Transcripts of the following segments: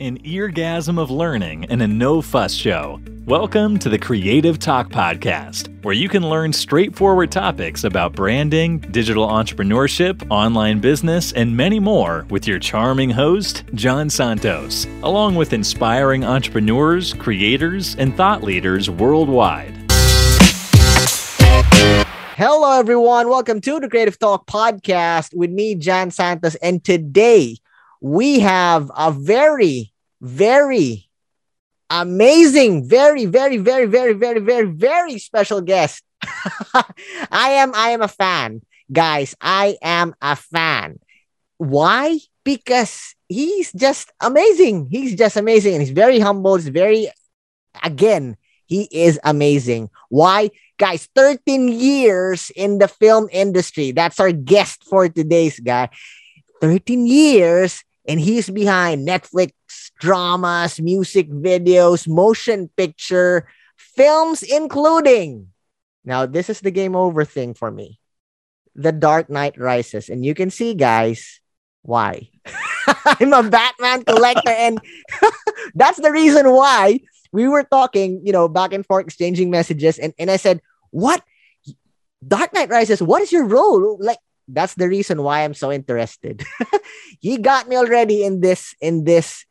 an eargasm of learning and a no-fuss show. Welcome to the Creative Talk Podcast, where you can learn straightforward topics about branding, digital entrepreneurship, online business, and many more with your charming host, John Santos, along with inspiring entrepreneurs, creators, and thought leaders worldwide. Hello, everyone. Welcome to the Creative Talk Podcast with me, John Santos, and today we have a very amazing, very special guest. I am a fan, guys. I am a fan. Why? Because he's just amazing. He's just amazing. And he's very humble. He's very, again, he is amazing. Why? Guys, 13 years in the film industry. That's our guest for today's guy. 13 years, and he's behind Netflix dramas, music videos, motion picture, films, including, now this is the game over thing for me, The Dark Knight Rises. And you can see, guys, why. I'm a Batman collector, and that's the reason why we were talking, you know, back and forth, exchanging messages. And I said, what? Dark Knight Rises, what is your role? Like, that's the reason why I'm so interested. He got me already in this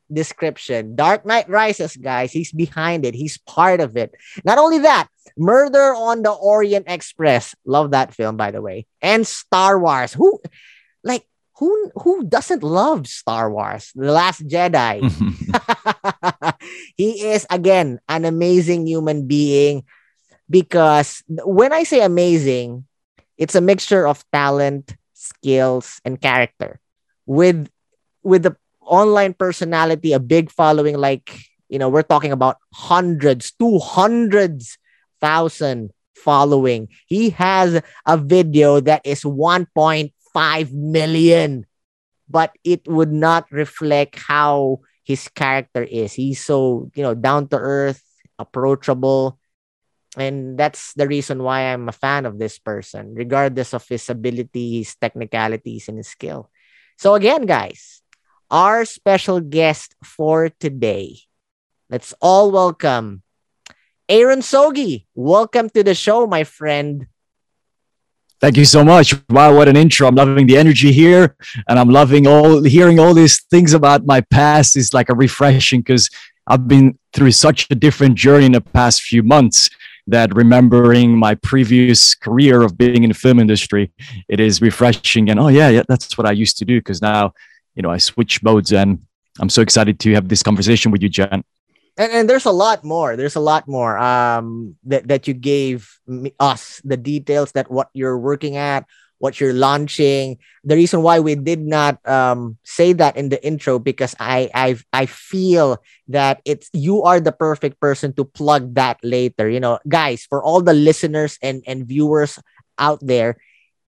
description. Dark Knight Rises, guys. He's behind it. He's part of it. Not only that, Murder on the Orient Express. Love that film, by the way. And Star Wars. Who doesn't love Star Wars? The Last Jedi. He is, again, an amazing human being, because when I say amazing, it's a mixture of talent, skills, and character. With the online personality, a big following, like, you know, we're talking about hundreds, 200,000 following. He has a video that is 1.5 million, but it would not reflect how his character is. He's so, you know, down to earth, approachable. And that's the reason why I'm a fan of this person, regardless of his ability, his technicalities, and his skill. So again, guys, our special guest for today, let's all welcome Aaron Sogi. Welcome to the show, my friend. Thank you so much. Wow, what an intro. I'm loving the energy here, and I'm loving hearing all these things about my past. It's like a refreshing, because I've been through such a different journey in the past few months, that remembering my previous career of being in the film industry, it is refreshing. And oh yeah, that's what I used to do, because now, you know, I switch modes, and I'm so excited to have this conversation with you, Jan. And there's a lot more. There's a lot more that you gave us, the details that what you're working at, what you're launching. The reason why we did not say that in the intro, because I feel that you are the perfect person to plug that later. You know, guys, for all the listeners and viewers out there,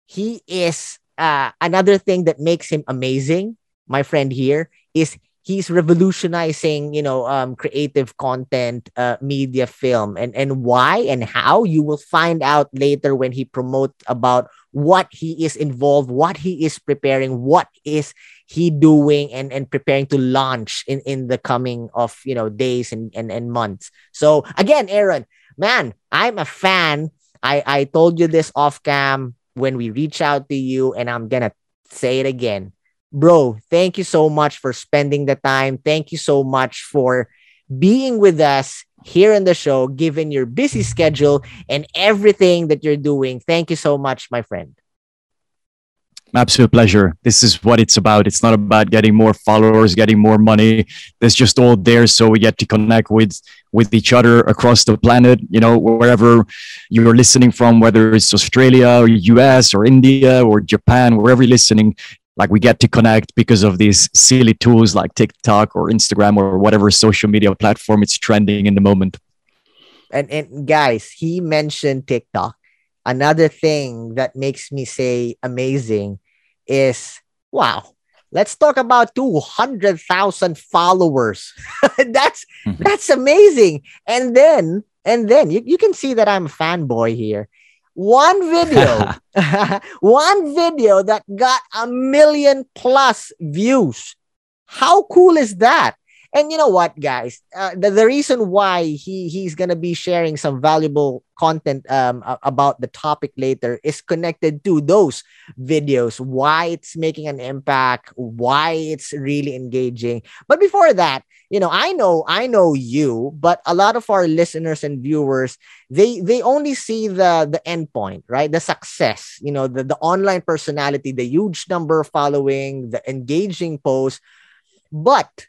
he is another thing that makes him amazing. My friend here is he's revolutionizing, you know, creative content, media, film, and why and how you will find out later when he promotes about what he is involved, what he is preparing, what is he doing and preparing to launch in the coming of, you know, days and months. So again, Aaron, man, I'm a fan. I told you this off cam when we reach out to you, and I'm going to say it again. Bro, thank you so much for spending the time. Thank you so much for being with us here in the show, given your busy schedule and everything that you're doing. Thank you so much, my friend. Absolute pleasure. This is what it's about. It's not about getting more followers, getting more money. It's just all there, so we get to connect with each other across the planet, you know, wherever you're listening from, whether it's Australia or US or India or Japan, wherever you're listening. Like, we get to connect because of these silly tools like TikTok or Instagram or whatever social media platform it's trending in the moment. And guys, he mentioned TikTok. Another thing that makes me say amazing is, wow, let's talk about 200,000 followers. That's amazing. And then you can see that I'm a fanboy here. One video that got 1 million+ views. How cool is that? And you know what, guys? The reason why he's going to be sharing some valuable content about the topic later is connected to those videos, why it's making an impact, why it's really engaging. But before that, you know, I know you, but a lot of our listeners and viewers, they only see the end point, right? The success, you know, the online personality, the huge number following, the engaging posts. But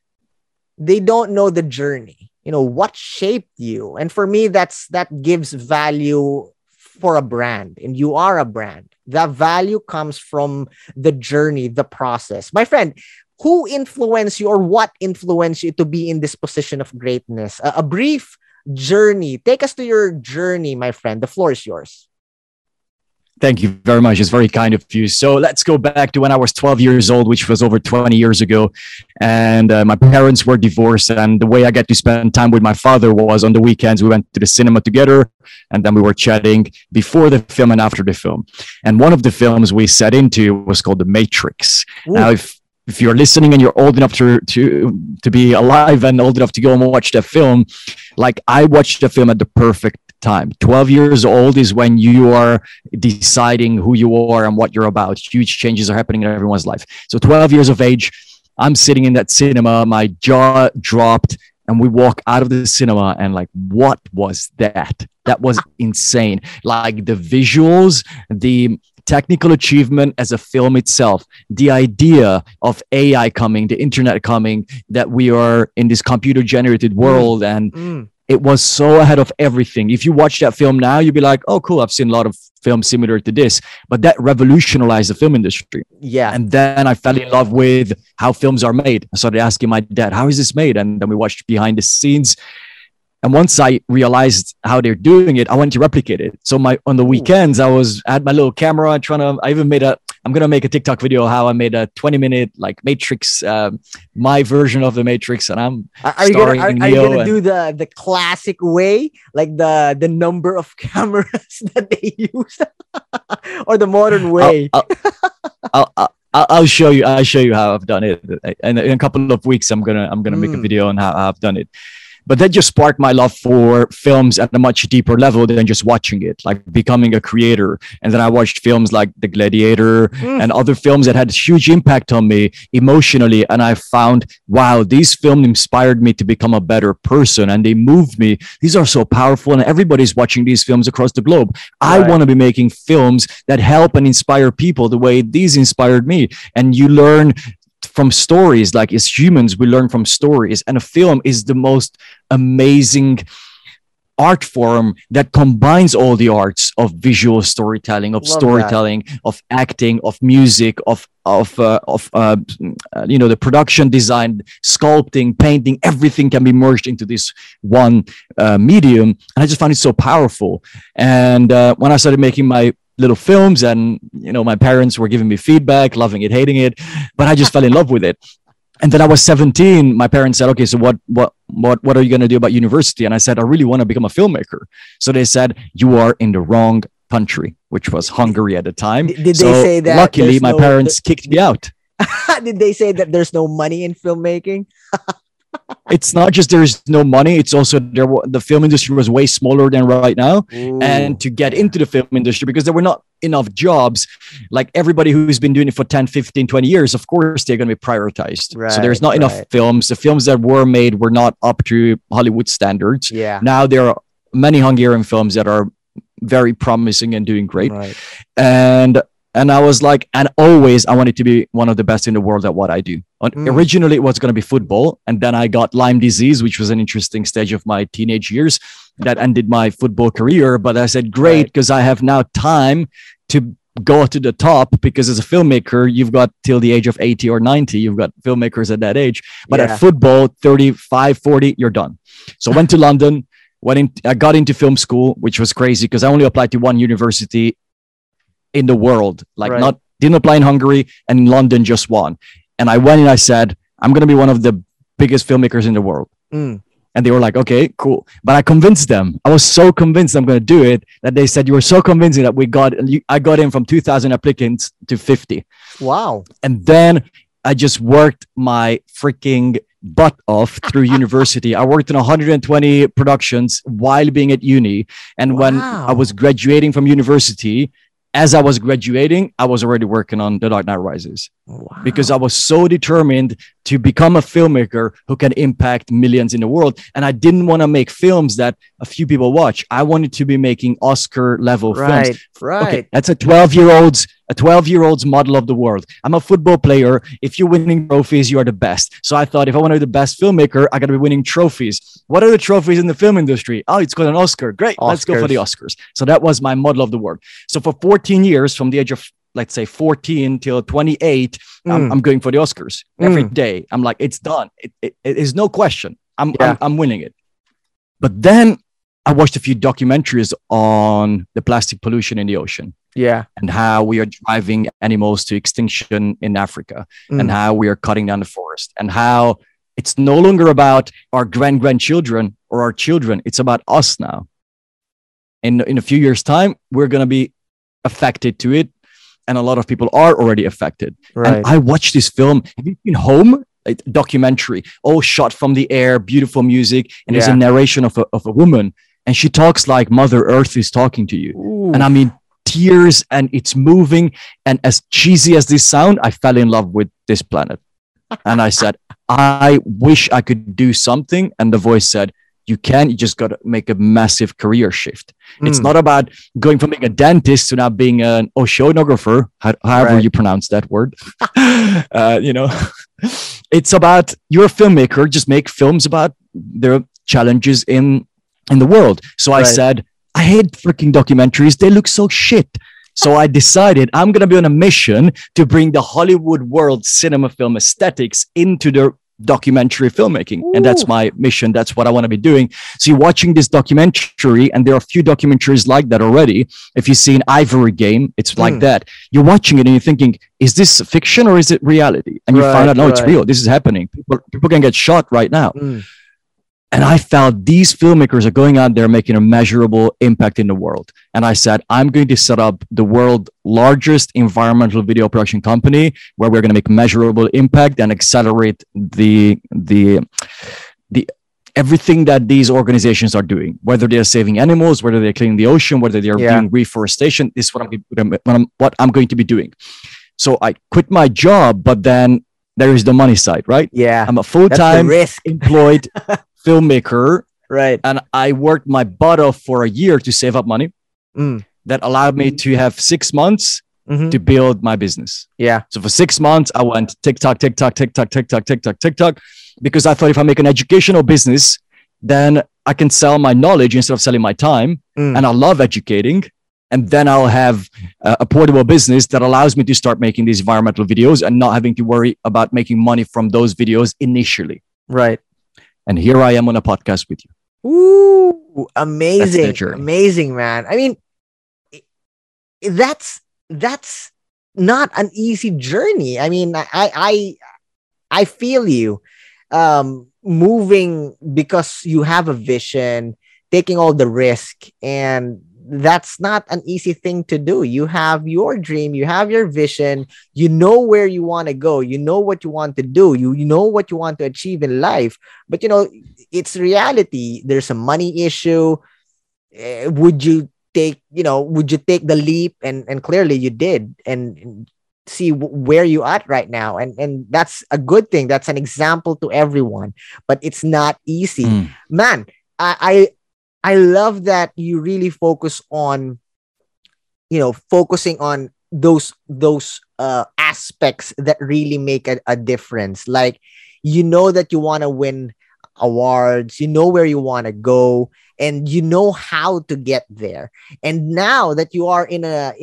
they don't know the journey, you know, what shaped you. And for me, that gives value for a brand. And you are a brand. That value comes from the journey, the process. My friend, who influenced you or what influenced you to be in this position of greatness? A brief journey. Take us to your journey, my friend. The floor is yours. Thank you very much. It's very kind of you. So let's go back to when I was 12 years old, which was over 20 years ago. And my parents were divorced. And the way I got to spend time with my father was on the weekends. We went to the cinema together. And then we were chatting before the film and after the film. And one of the films we sat into was called The Matrix. Ooh. Now, if you're listening and you're old enough to be alive and old enough to go and watch that film, like I watched the film at the perfect time. 12 years old is when you are deciding who you are and what you're about. Huge changes are happening in everyone's life. So 12 years of age, I'm sitting in that cinema, my jaw dropped, and we walk out of the cinema and like, what was that? That was insane. Like the visuals, the technical achievement as a film itself, the idea of AI coming, the internet coming, that we are in this computer generated world and it was so ahead of everything. If you watch that film now, you'd be like, oh, cool. I've seen a lot of films similar to this. But that revolutionized the film industry. Yeah. And then I fell in love with how films are made. I started asking my dad, how is this made? And then we watched behind the scenes. And once I realized how they're doing it, I wanted to replicate it. So on the weekends, I had my little camera I'm going to make a TikTok video how I made a 20-minute like Matrix, my version of the Matrix. And are you going to do the classic way, like the number of cameras that they use or the modern way? I'll show you. I'll show you how I've done it. And in a couple of weeks, I'm going to make a video on how I've done it. But that just sparked my love for films at a much deeper level than just watching it, like becoming a creator. And then I watched films like The Gladiator and other films that had huge impact on me emotionally. And I found, wow, these films inspired me to become a better person and they moved me. These are so powerful and everybody's watching these films across the globe. Right. I want to be making films that help and inspire people the way these inspired me. And you learn from stories, like as humans, we learn from stories, and a film is the most amazing art form that combines all the arts of visual storytelling, of of acting, of music, of the production design, sculpting, painting. Everything can be merged into this one medium, and I just found it so powerful. And when I started making my little films, and you know, my parents were giving me feedback, loving it, hating it, but I just fell in love with it. And then I was 17. My parents said, okay, so what are you going to do about university? And I said, I really want to become a filmmaker. So they said, you are in the wrong country, which was Hungary at the time. Did so they say that? Luckily, my parents kicked me out. Did they say that there's no money in filmmaking? It's not just there is no money. It's also the film industry was way smaller than right now. Ooh. And to get into the film industry, because there were not enough jobs, like everybody who's been doing it for 10, 15, 20 years, of course, they're going to be prioritized. Right, so there's not enough films. The films that were made were not up to Hollywood standards. Yeah. Now there are many Hungarian films that are very promising and doing great. Right. And I was like, and always I wanted to be one of the best in the world at what I do. Originally, it was going to be football. And then I got Lyme disease, which was an interesting stage of my teenage years that ended my football career. But I said, great, because I have now time to go to the top, because as a filmmaker, you've got till the age of 80 or 90. You've got filmmakers at that age. But at football, 35, 40, you're done. So I went to London. I got into film school, which was crazy because I only applied to one university in the world, didn't apply in Hungary, and in London just one. And I went and I said, I'm going to be one of the biggest filmmakers in the world. And they were like, okay, cool. But I convinced them. I was so convinced I'm going to do it that they said, you were so convincing that I got in from 2,000 applicants to 50. Wow. And then I just worked my freaking butt off through university. I worked in 120 productions while being at uni. And when I was graduating from university, as I was graduating, I was already working on The Dark Knight Rises because I was so determined to become a filmmaker who can impact millions in the world. And I didn't want to make films that a few people watch. I wanted to be making Oscar level films. Right. Okay, that's a 12-year-old's model of the world. I'm a football player. If you're winning trophies, you are the best. So I thought if I want to be the best filmmaker, I got to be winning trophies. What are the trophies in the film industry? Oh, it's got an Oscar. Great. Oscars. Let's go for the Oscars. So that was my model of the world. So for 14 years, from the age of, let's say, 14 till 28, I'm going for the Oscars every day. I'm like, it's done. It is no question. I'm winning it. But then I watched a few documentaries on the plastic pollution in the ocean. Yeah. And how we are driving animals to extinction in Africa, and how we are cutting down the forest, and how it's no longer about our grandchildren or our children. It's about us now. And in a few years' time, we're going to be affected to it. And a lot of people are already affected. Right. And I watched this film. Have you seen Home? A documentary, all shot from the air, beautiful music. And there's a narration of a woman. And she talks like Mother Earth is talking to you. Ooh. And I mean, tears, and it's moving. And as cheesy as this sound, I fell in love with this planet. And I said, I wish I could do something. And the voice said, you can, you just got to make a massive career shift. It's not about going from being a dentist to now being an oceanographer, however you pronounce that word. It's about, you're a filmmaker, just make films about their challenges in the world. So I said, I hate freaking documentaries. They look so shit. So I decided I'm going to be on a mission to bring the Hollywood world cinema film aesthetics into the documentary filmmaking. Ooh. And that's my mission. That's what I want to be doing. So you're watching this documentary, and there are a few documentaries like that already. If you see an Ivory Game, it's like that. You're watching it and you're thinking, is this fiction or is it reality? And you find out, no, it's real. This is happening. People can get shot right now. And I felt these filmmakers are going out there making a measurable impact in the world. And I said, I'm going to set up the world's largest environmental video production company where we're going to make measurable impact and accelerate the everything that these organizations are doing, whether they're saving animals, whether they're cleaning the ocean, whether they're doing reforestation. This is what I'm going to be doing. So I quit my job, but then there is the money side, right? Yeah. I'm a full-time employed filmmaker, right? And I worked my butt off for a year to save up money that allowed me to have 6 months to build my business. Yeah. So for 6 months, I went TikTok, because I thought if I make an educational business, then I can sell my knowledge instead of selling my time. And I love educating. And then I'll have a portable business that allows me to start making these environmental videos and not having to worry about making money from those videos initially. Right. And here I am on a podcast with you. Ooh, amazing. Amazing, man. I mean, that's not an easy journey. I mean, I feel you moving because you have a vision, taking all the risk. And that's not an easy thing to do. You have your dream. You have your vision. You know where you want to go. You know what you want to do. You know what you want to achieve in life. But, you know, it's reality. There's a money issue. Would you take the leap? And clearly you did. And see where you at right now. And that's a good thing. That's an example to everyone. But it's not easy. Man, I love that you really focus on, focusing on those aspects that really make a difference. Like, you know that you want to win awards, you know where you want to go, and you know how to get there. And now that you are in a,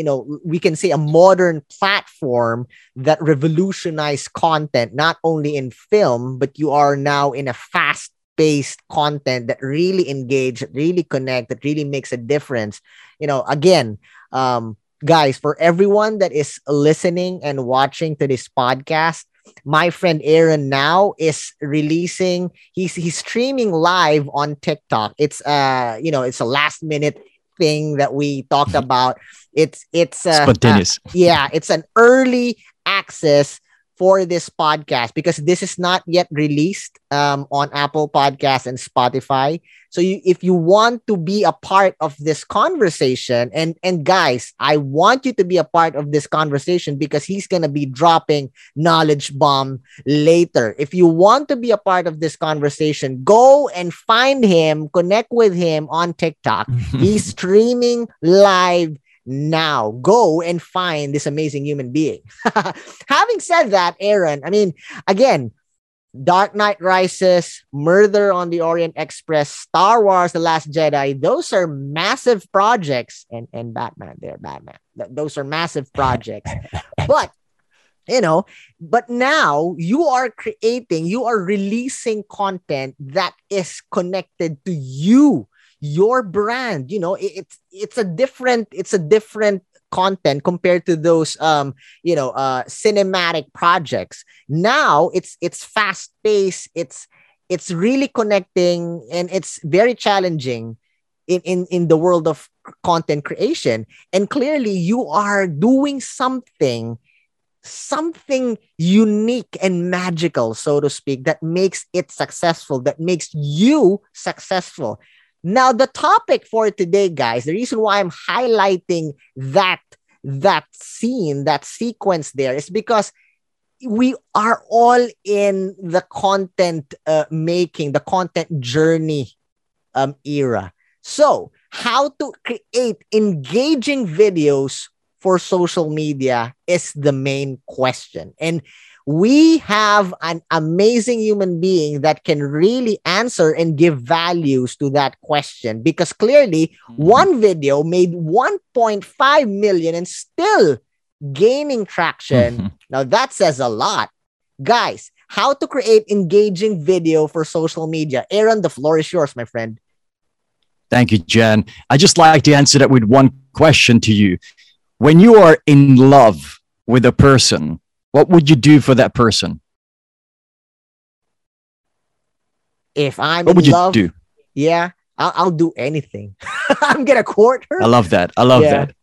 we can say a modern platform that revolutionized content, not only in film, but you are now in a fast-paced content that really engage, that really connect, that really makes a difference. Again, guys, for everyone that is listening and watching to this podcast, my friend Aaron now is releasing, he's streaming live on TikTok. It's it's a last minute thing that we talked about. It's spontaneous. It's an early access for this podcast, because this is not yet released on Apple Podcasts and Spotify. So if you want to be a part of this conversation, and guys, I want you to be a part of this conversation because he's going to be dropping knowledge bomb later. If you want to be a part of this conversation, go and find him, connect with him on TikTok. He's streaming live now. Go and find this amazing human being. Having said that, Aaron, I mean, again, Dark Knight Rises, Murder on the Orient Express, Star Wars, The Last Jedi, those are massive projects. And Batman. Those are massive projects. But, you know, but now you are creating, you are releasing content that is connected to you, your brand. You know, it's a different content compared to those cinematic projects. Now it's fast paced, it's really connecting, and it's very challenging in the world of content creation. And clearly you are doing something unique and magical, so to speak, that makes it successful, that makes you successful. Now, the topic for today, guys, the reason why I'm highlighting that scene, that sequence there, is because we are all in the content making, the content journey era. So, how to create engaging videos for social media is the main question. And we have an amazing human being that can really answer and give values to that question, because clearly one video made 1.5 million and still gaining traction. Now that says a lot. Guys, how to create engaging video for social media. Aaron, the floor is yours, my friend. Thank you, Jen. I just like to answer that with one question to you. When you are in love with a person, what would you do for that person? If I'm what would in love, you do? Yeah, I'll do anything. I'm gonna court her. I love that. I love that.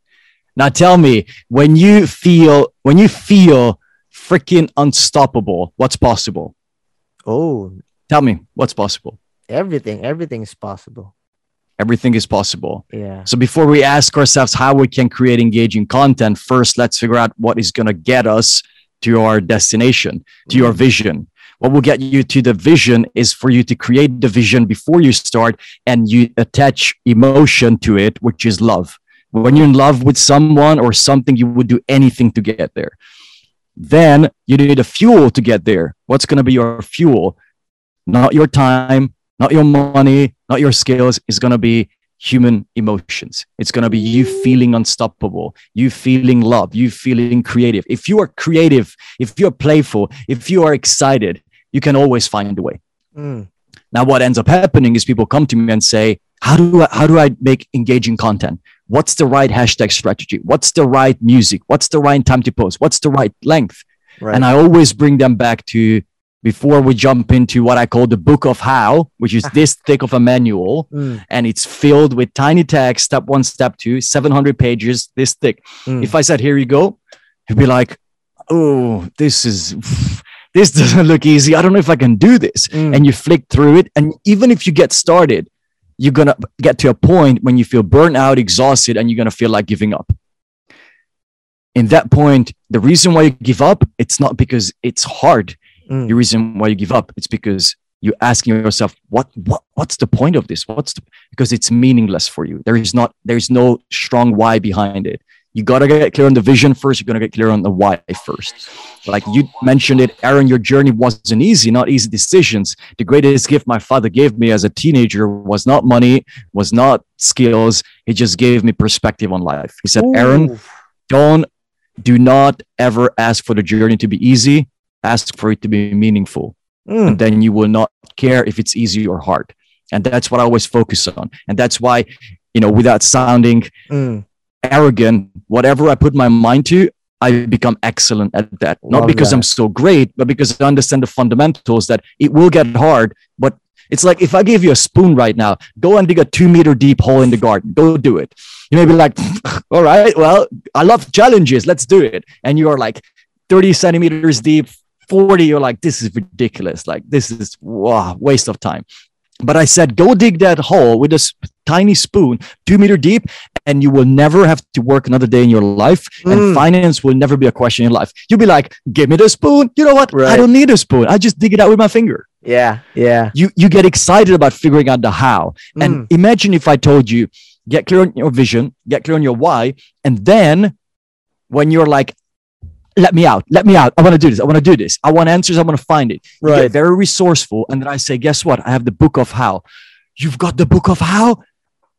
Now tell me, when you feel freaking unstoppable, what's possible? Oh, tell me what's possible. Everything is possible. Everything is possible. Yeah. So before we ask ourselves how we can create engaging content, first let's figure out what is gonna get us to our destination, to your vision. What will get you to the vision is for you to create the vision before you start, and you attach emotion to it, which is love. When you're in love with someone or something, you would do anything to get there. Then you need a fuel to get there. What's going to be your fuel? Not your time, not your money, not your skills. It's going to be human emotions. It's going to be you feeling unstoppable, you feeling love, you feeling creative. If you are creative, if you're playful, if you are excited, you can always find a way. Now, what ends up happening is people come to me and say, how do I make engaging content? What's the right hashtag strategy? What's the right music? What's the right time to post? What's the right length? Right. And I always bring them back to, before we jump into what I call the book of how, which is this thick of a manual, and it's filled with tiny text, step one, step two, 700 pages, this thick. If I said, here you go, you'd be like, oh, this doesn't look easy. I don't know if I can do this. And you flick through it. And even if you get started, you're going to get to a point when you feel burnt out, exhausted, and you're going to feel like giving up. In that point, the reason why you give up, it's not because it's hard. The reason why you give up, it's because you're asking yourself, what's the point of this? Because it's meaningless for you. There is no strong why behind it. You got to get clear on the vision first. You're going to get clear on the why first. Like you mentioned it, Aaron, your journey wasn't easy, not easy decisions. The greatest gift my father gave me as a teenager was not money, was not skills. He just gave me perspective on life. He said, Aaron, do not ever ask for the journey to be easy. Ask for it to be meaningful. And then you will not care if it's easy or hard. And that's what I always focus on. And that's why, you know, without sounding arrogant, whatever I put my mind to, I become excellent at that. Not because I'm so great, but because I understand the fundamentals that it will get hard. But it's like, if I give you a spoon right now, go and dig a 2-meter deep hole in the garden. Go do it. You may be like, all right, well, I love challenges. Let's do it. And you are like 30 centimeters deep, 40, you're like, this is ridiculous. Like, this is waste of time. But I said, go dig that hole with a tiny spoon, 2 meters deep, and you will never have to work another day in your life. And finance will never be a question in life. You'll be like, give me the spoon. You know what? Right. I don't need a spoon. I just dig it out with my finger. Yeah, yeah. You get excited about figuring out the how. And imagine if I told you, get clear on your vision, get clear on your why. And then when you're like, let me out. I want to do this. I want answers. I want to find it. Right. You get very resourceful. And then I say, guess what? I have the book of how. You've got the book of how?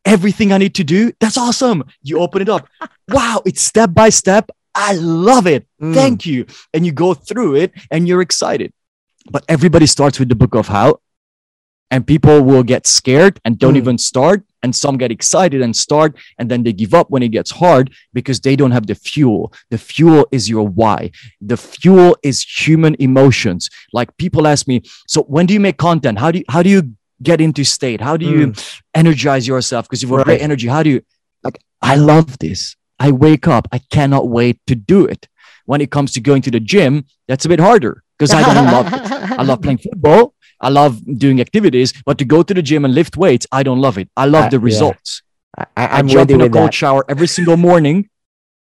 Everything I need to do? That's awesome. You open it up. Wow. It's step by step. I love it. Thank you. And you go through it and you're excited. But everybody starts with the book of how. And people will get scared and don't even start. And some get excited and start, and then they give up when it gets hard because they don't have the fuel. The fuel is your why. The fuel is human emotions. Like people ask me, so when do you make content? How do you get into state? How do you energize yourself? Because you've got great energy. How do you? Like, I love this. I wake up. I cannot wait to do it. When it comes to going to the gym, that's a bit harder because I don't love it. I love playing football. I love doing activities, but to go to the gym and lift weights, I don't love it. I love the results. Yeah. I jump in a cold shower every single morning.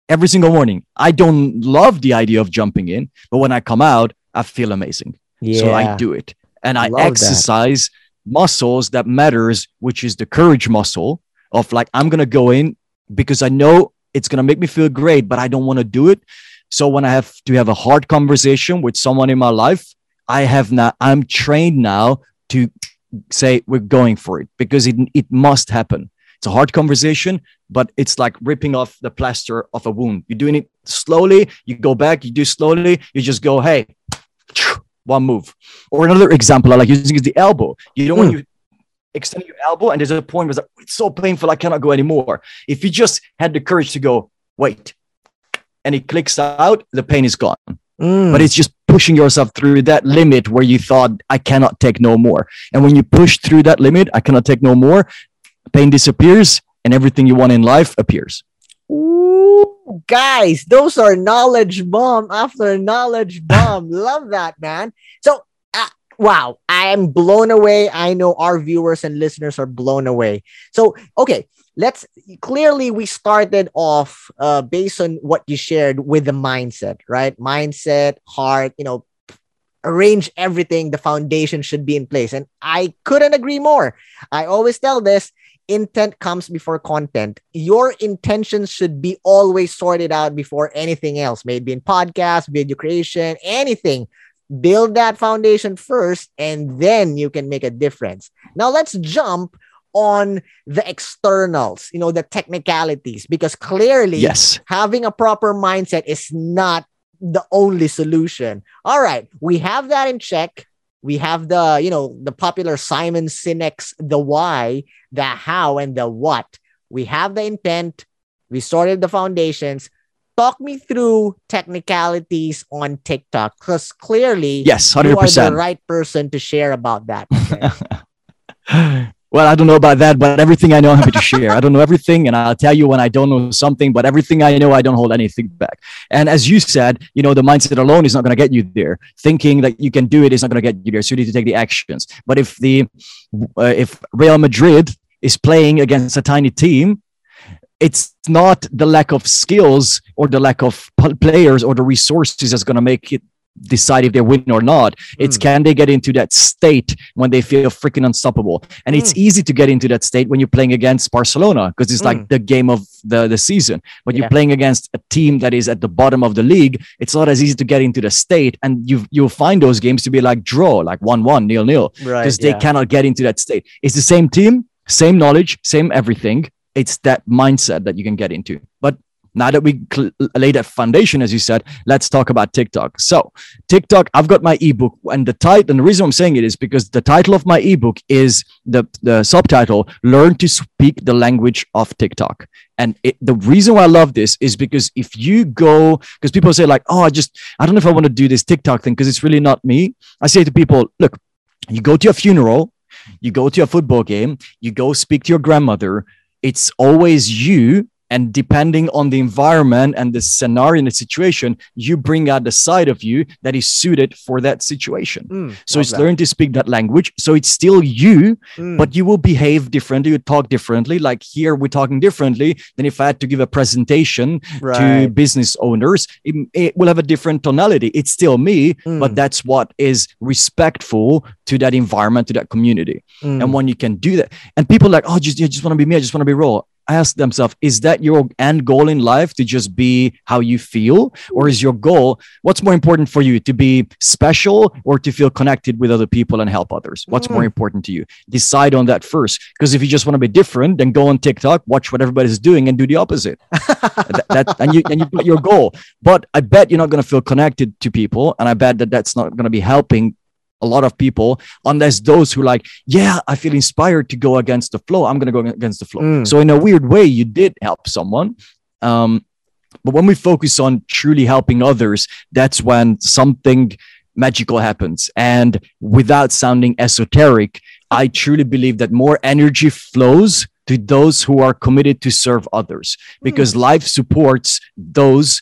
I don't love the idea of jumping in, but when I come out, I feel amazing. Yeah. So I do it. And I exercise muscles that matters, which is the courage muscle of like, I'm going to go in because I know it's going to make me feel great, but I don't want to do it. So when I have to have a hard conversation with someone in my life, I'm trained now to say we're going for it because it must happen. It's a hard conversation, but it's like ripping off the plaster of a wound. You're doing it slowly. You go back, you do slowly. You just go, hey, one move. Or another example I like using is the elbow. You don't want to extend your elbow. And there's a point where it's, like, it's so painful. I cannot go anymore. If you just had the courage to go, wait, and it clicks out, the pain is gone. But it's just pushing yourself through that limit where you thought, I cannot take no more. And when you push through that limit, I cannot take no more, pain disappears and everything you want in life appears. Ooh, guys, those are knowledge bomb after knowledge bomb. Love that, man. So, wow, I am blown away. I know our viewers and listeners are blown away. So, okay. Clearly we started off based on what you shared with the mindset, right? Mindset, heart, arrange everything. The foundation should be in place. And I couldn't agree more. I always tell this, intent comes before content. Your intentions should be always sorted out before anything else, maybe in podcast, video creation, anything. Build that foundation first, and then you can make a difference. Now let's jump on the externals, the technicalities, because clearly having a proper mindset is not the only solution. All right. We have that in check. We have the, the popular Simon Sinek's, the why, the how, and the what. We have the intent. We sorted the foundations. Talk me through technicalities on TikTok, because clearly 100%. You are the right person to share about that. Okay? Well, I don't know about that, but everything I know, I'm happy to share. I don't know everything, and I'll tell you when I don't know something, but everything I know, I don't hold anything back. And as you said, the mindset alone is not going to get you there. Thinking that you can do it is not going to get you there, so you need to take the actions. But if if Real Madrid is playing against a tiny team, it's not the lack of skills or the lack of players or the resources that's going to make it decide if they win or not. It's can they get into that state when they feel freaking unstoppable? And it's easy to get into that state when you're playing against Barcelona, because it's like the game of the season. But you're playing against a team that is at the bottom of the league. It's not as easy to get into the state. And you'll find those games to be like draw, like 1-1, 0-0, because they cannot get into that state. It's the same team, same knowledge, same everything. It's that mindset that you can get into. But now that we laid that foundation, as you said, let's talk about TikTok. So TikTok, I've got my ebook, and the reason I'm saying it is because the title of my ebook is the subtitle, Learn to Speak the Language of TikTok. And the reason why I love this is because because people say like, oh, I don't know if I want to do this TikTok thing because it's really not me. I say to people, look, you go to a funeral, you go to a football game, you go speak to your grandmother. It's always you And depending on the environment and the scenario and the situation, you bring out the side of you that is suited for that situation. So it's learn to speak that language. So it's still you, but you will behave differently. You talk differently. Like here, we're talking differently than if I had to give a presentation to business owners. It will have a different tonality. It's still me, but that's what is respectful to that environment, to that community. And when you can do that, and people are like, oh, I just want to be me. I just want to be raw. I ask themselves, is that your end goal in life, to just be how you feel? Or is your goal, what's more important for you, to be special or to feel connected with other people and help others? What's more important to you? Decide on that first. Because if you just want to be different, then go on TikTok, watch what everybody's doing and do the opposite. and you've got your goal. But I bet you're not going to feel connected to people. And I bet that that's not going to be helping a lot of people, unless those who like, yeah, I feel inspired to go against the flow. I'm going to go against the flow. So in a weird way, you did help someone. But when we focus on truly helping others, that's when something magical happens. And without sounding esoteric, I truly believe that more energy flows to those who are committed to serve others, because life supports those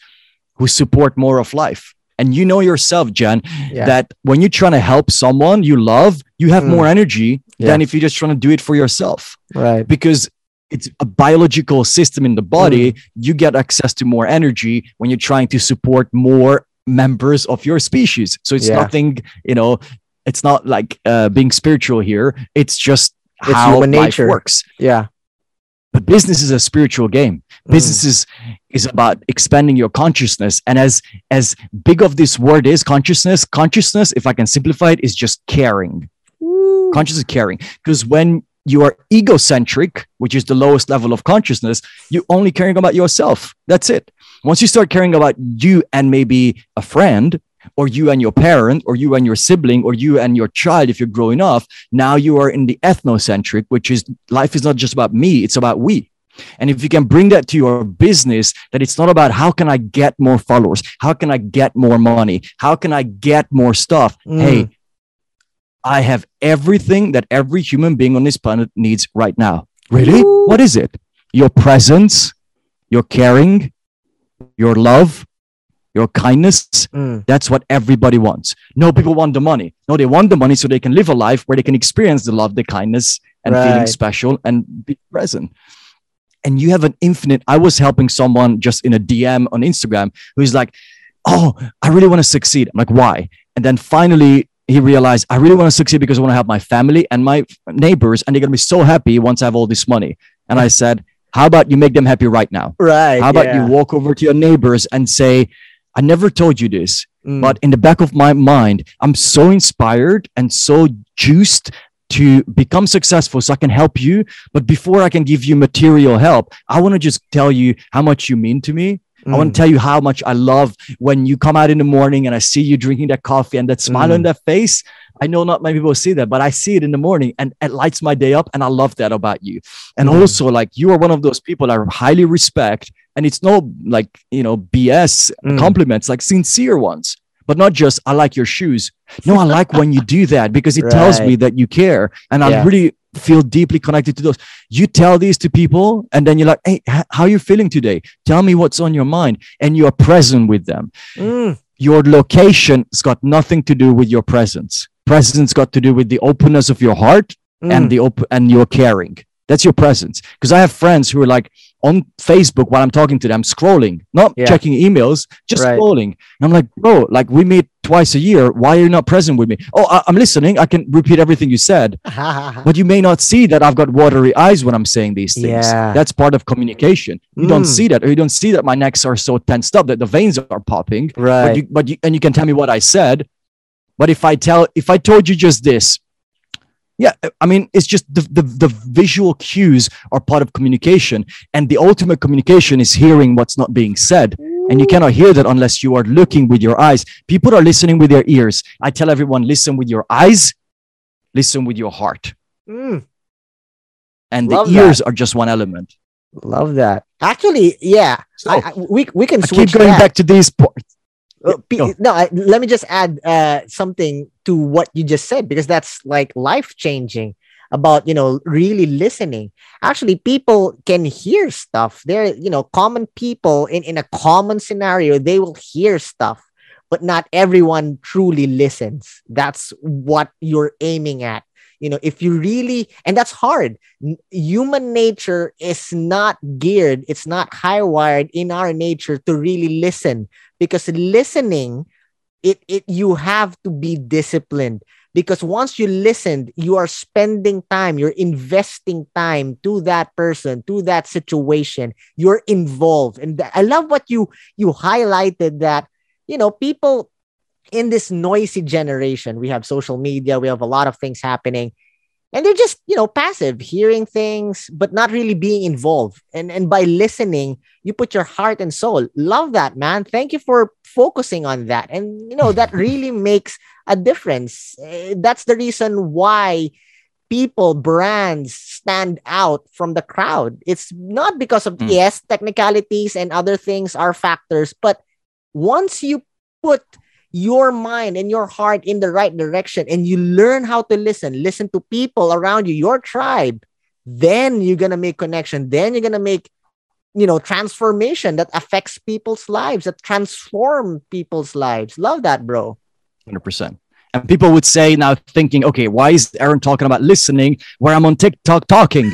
who support more of life. And you know yourself, Jen, that when you're trying to help someone you love, you have more energy than if you're just trying to do it for yourself. Right. Because it's a biological system in the body. You get access to more energy when you're trying to support more members of your species. So it's nothing, you know, it's not like being spiritual here. It's just how human nature works. Yeah. But business is a spiritual game. Business is about expanding your consciousness. And as big of this word is consciousness, if I can simplify it, is just caring. Ooh. Consciousness is caring. Because when you are egocentric, which is the lowest level of consciousness, you're only caring about yourself. That's it. Once you start caring about you and maybe a friend, or you and your parent, or you and your sibling, or you and your child, if you're growing up, now you are in the ethnocentric, which is life is not just about me, it's about we. And if you can bring that to your business, that it's not about how can I get more followers? How can I get more money? How can I get more stuff? Hey, I have everything that every human being on this planet needs right now. Really? Ooh. What is it? Your presence, your caring, your love, your kindness. That's what everybody wants. No, people want the money. No, they want the money so they can live a life where they can experience the love, the kindness, and feeling special and be present. And you have an infinite. I was helping someone just in a DM on Instagram who's like, oh, I really want to succeed. I'm like, why? And then finally, he realized, I really want to succeed because I want to help my family and my neighbors, and they're going to be so happy once I have all this money. And I said, how about you make them happy right now? Right. How about you walk over to your neighbors and say, I never told you this, but in the back of my mind, I'm so inspired and so juiced to become successful so I can help you. But before I can give you material help, I want to just tell you how much you mean to me. I want to tell you how much I love when you come out in the morning and I see you drinking that coffee and that smile on that face. I know not many people see that, but I see it in the morning and it lights my day up. And I love that about you. And also, like, you are one of those people I highly respect. And it's no, like, you know, BS compliments, like sincere ones, but not just, I like your shoes. No, I like when you do that because it tells me that you care. And I really feel deeply connected to those. You tell these to people and then you're like, hey, how are you feeling today? Tell me what's on your mind. And you're present with them. Your location has got nothing to do with your presence. Presence got to do with the openness of your heart and the and your caring. That's your presence. Because I have friends who are like on Facebook while I'm talking to them, scrolling, not checking emails, just scrolling. And I'm like, bro, like we meet twice a year. Why are you not present with me? Oh, I'm listening. I can repeat everything you said. But you may not see that I've got watery eyes when I'm saying these things. Yeah. That's part of communication. You don't see that. Or you don't see that my necks are so tensed up that the veins are popping. Right. But you, and you can tell me what I said. But if I told you just this, yeah, I mean, it's just the visual cues are part of communication. And the ultimate communication is hearing what's not being said. And you cannot hear that unless you are looking with your eyes. People are listening with their ears. I tell everyone, listen with your eyes, listen with your heart. And the ears are just one element. Love that. Actually, yeah, so, we can switch. I keep going back to these parts. Let me just add something to what you just said, because that's like life changing. about, you know, really listening. Actually, people can hear stuff. They're, you know, common people in a common scenario, they will hear stuff, but not everyone truly listens. That's what you're aiming at. You know, if you really, and that's hard. Human nature is not geared, it's not high-wired in our nature to really listen, because listening, you have to be disciplined, because once you listened, you are spending time, you're investing time to that person, to that situation, you're involved. And I love what you highlighted, that, you know, people in this noisy generation, we have social media, we have a lot of things happening, and they're just, you know, passive, hearing things, but not really being involved. And by listening, you put your heart and soul. Love that, man. Thank you for focusing on that. And, you know, that really makes a difference. That's the reason why people, brands stand out from the crowd. It's not because of, yes, technicalities and other things are factors, but once you put your mind and your heart in the right direction and you learn how to listen to people around you, your tribe, then you're going to make connection. Then you're going to make, you know, transformation that affects people's lives, that transform people's lives. Love that, bro. 100%. And people would say now thinking, okay, why is Aaron talking about listening where I'm on TikTok talking?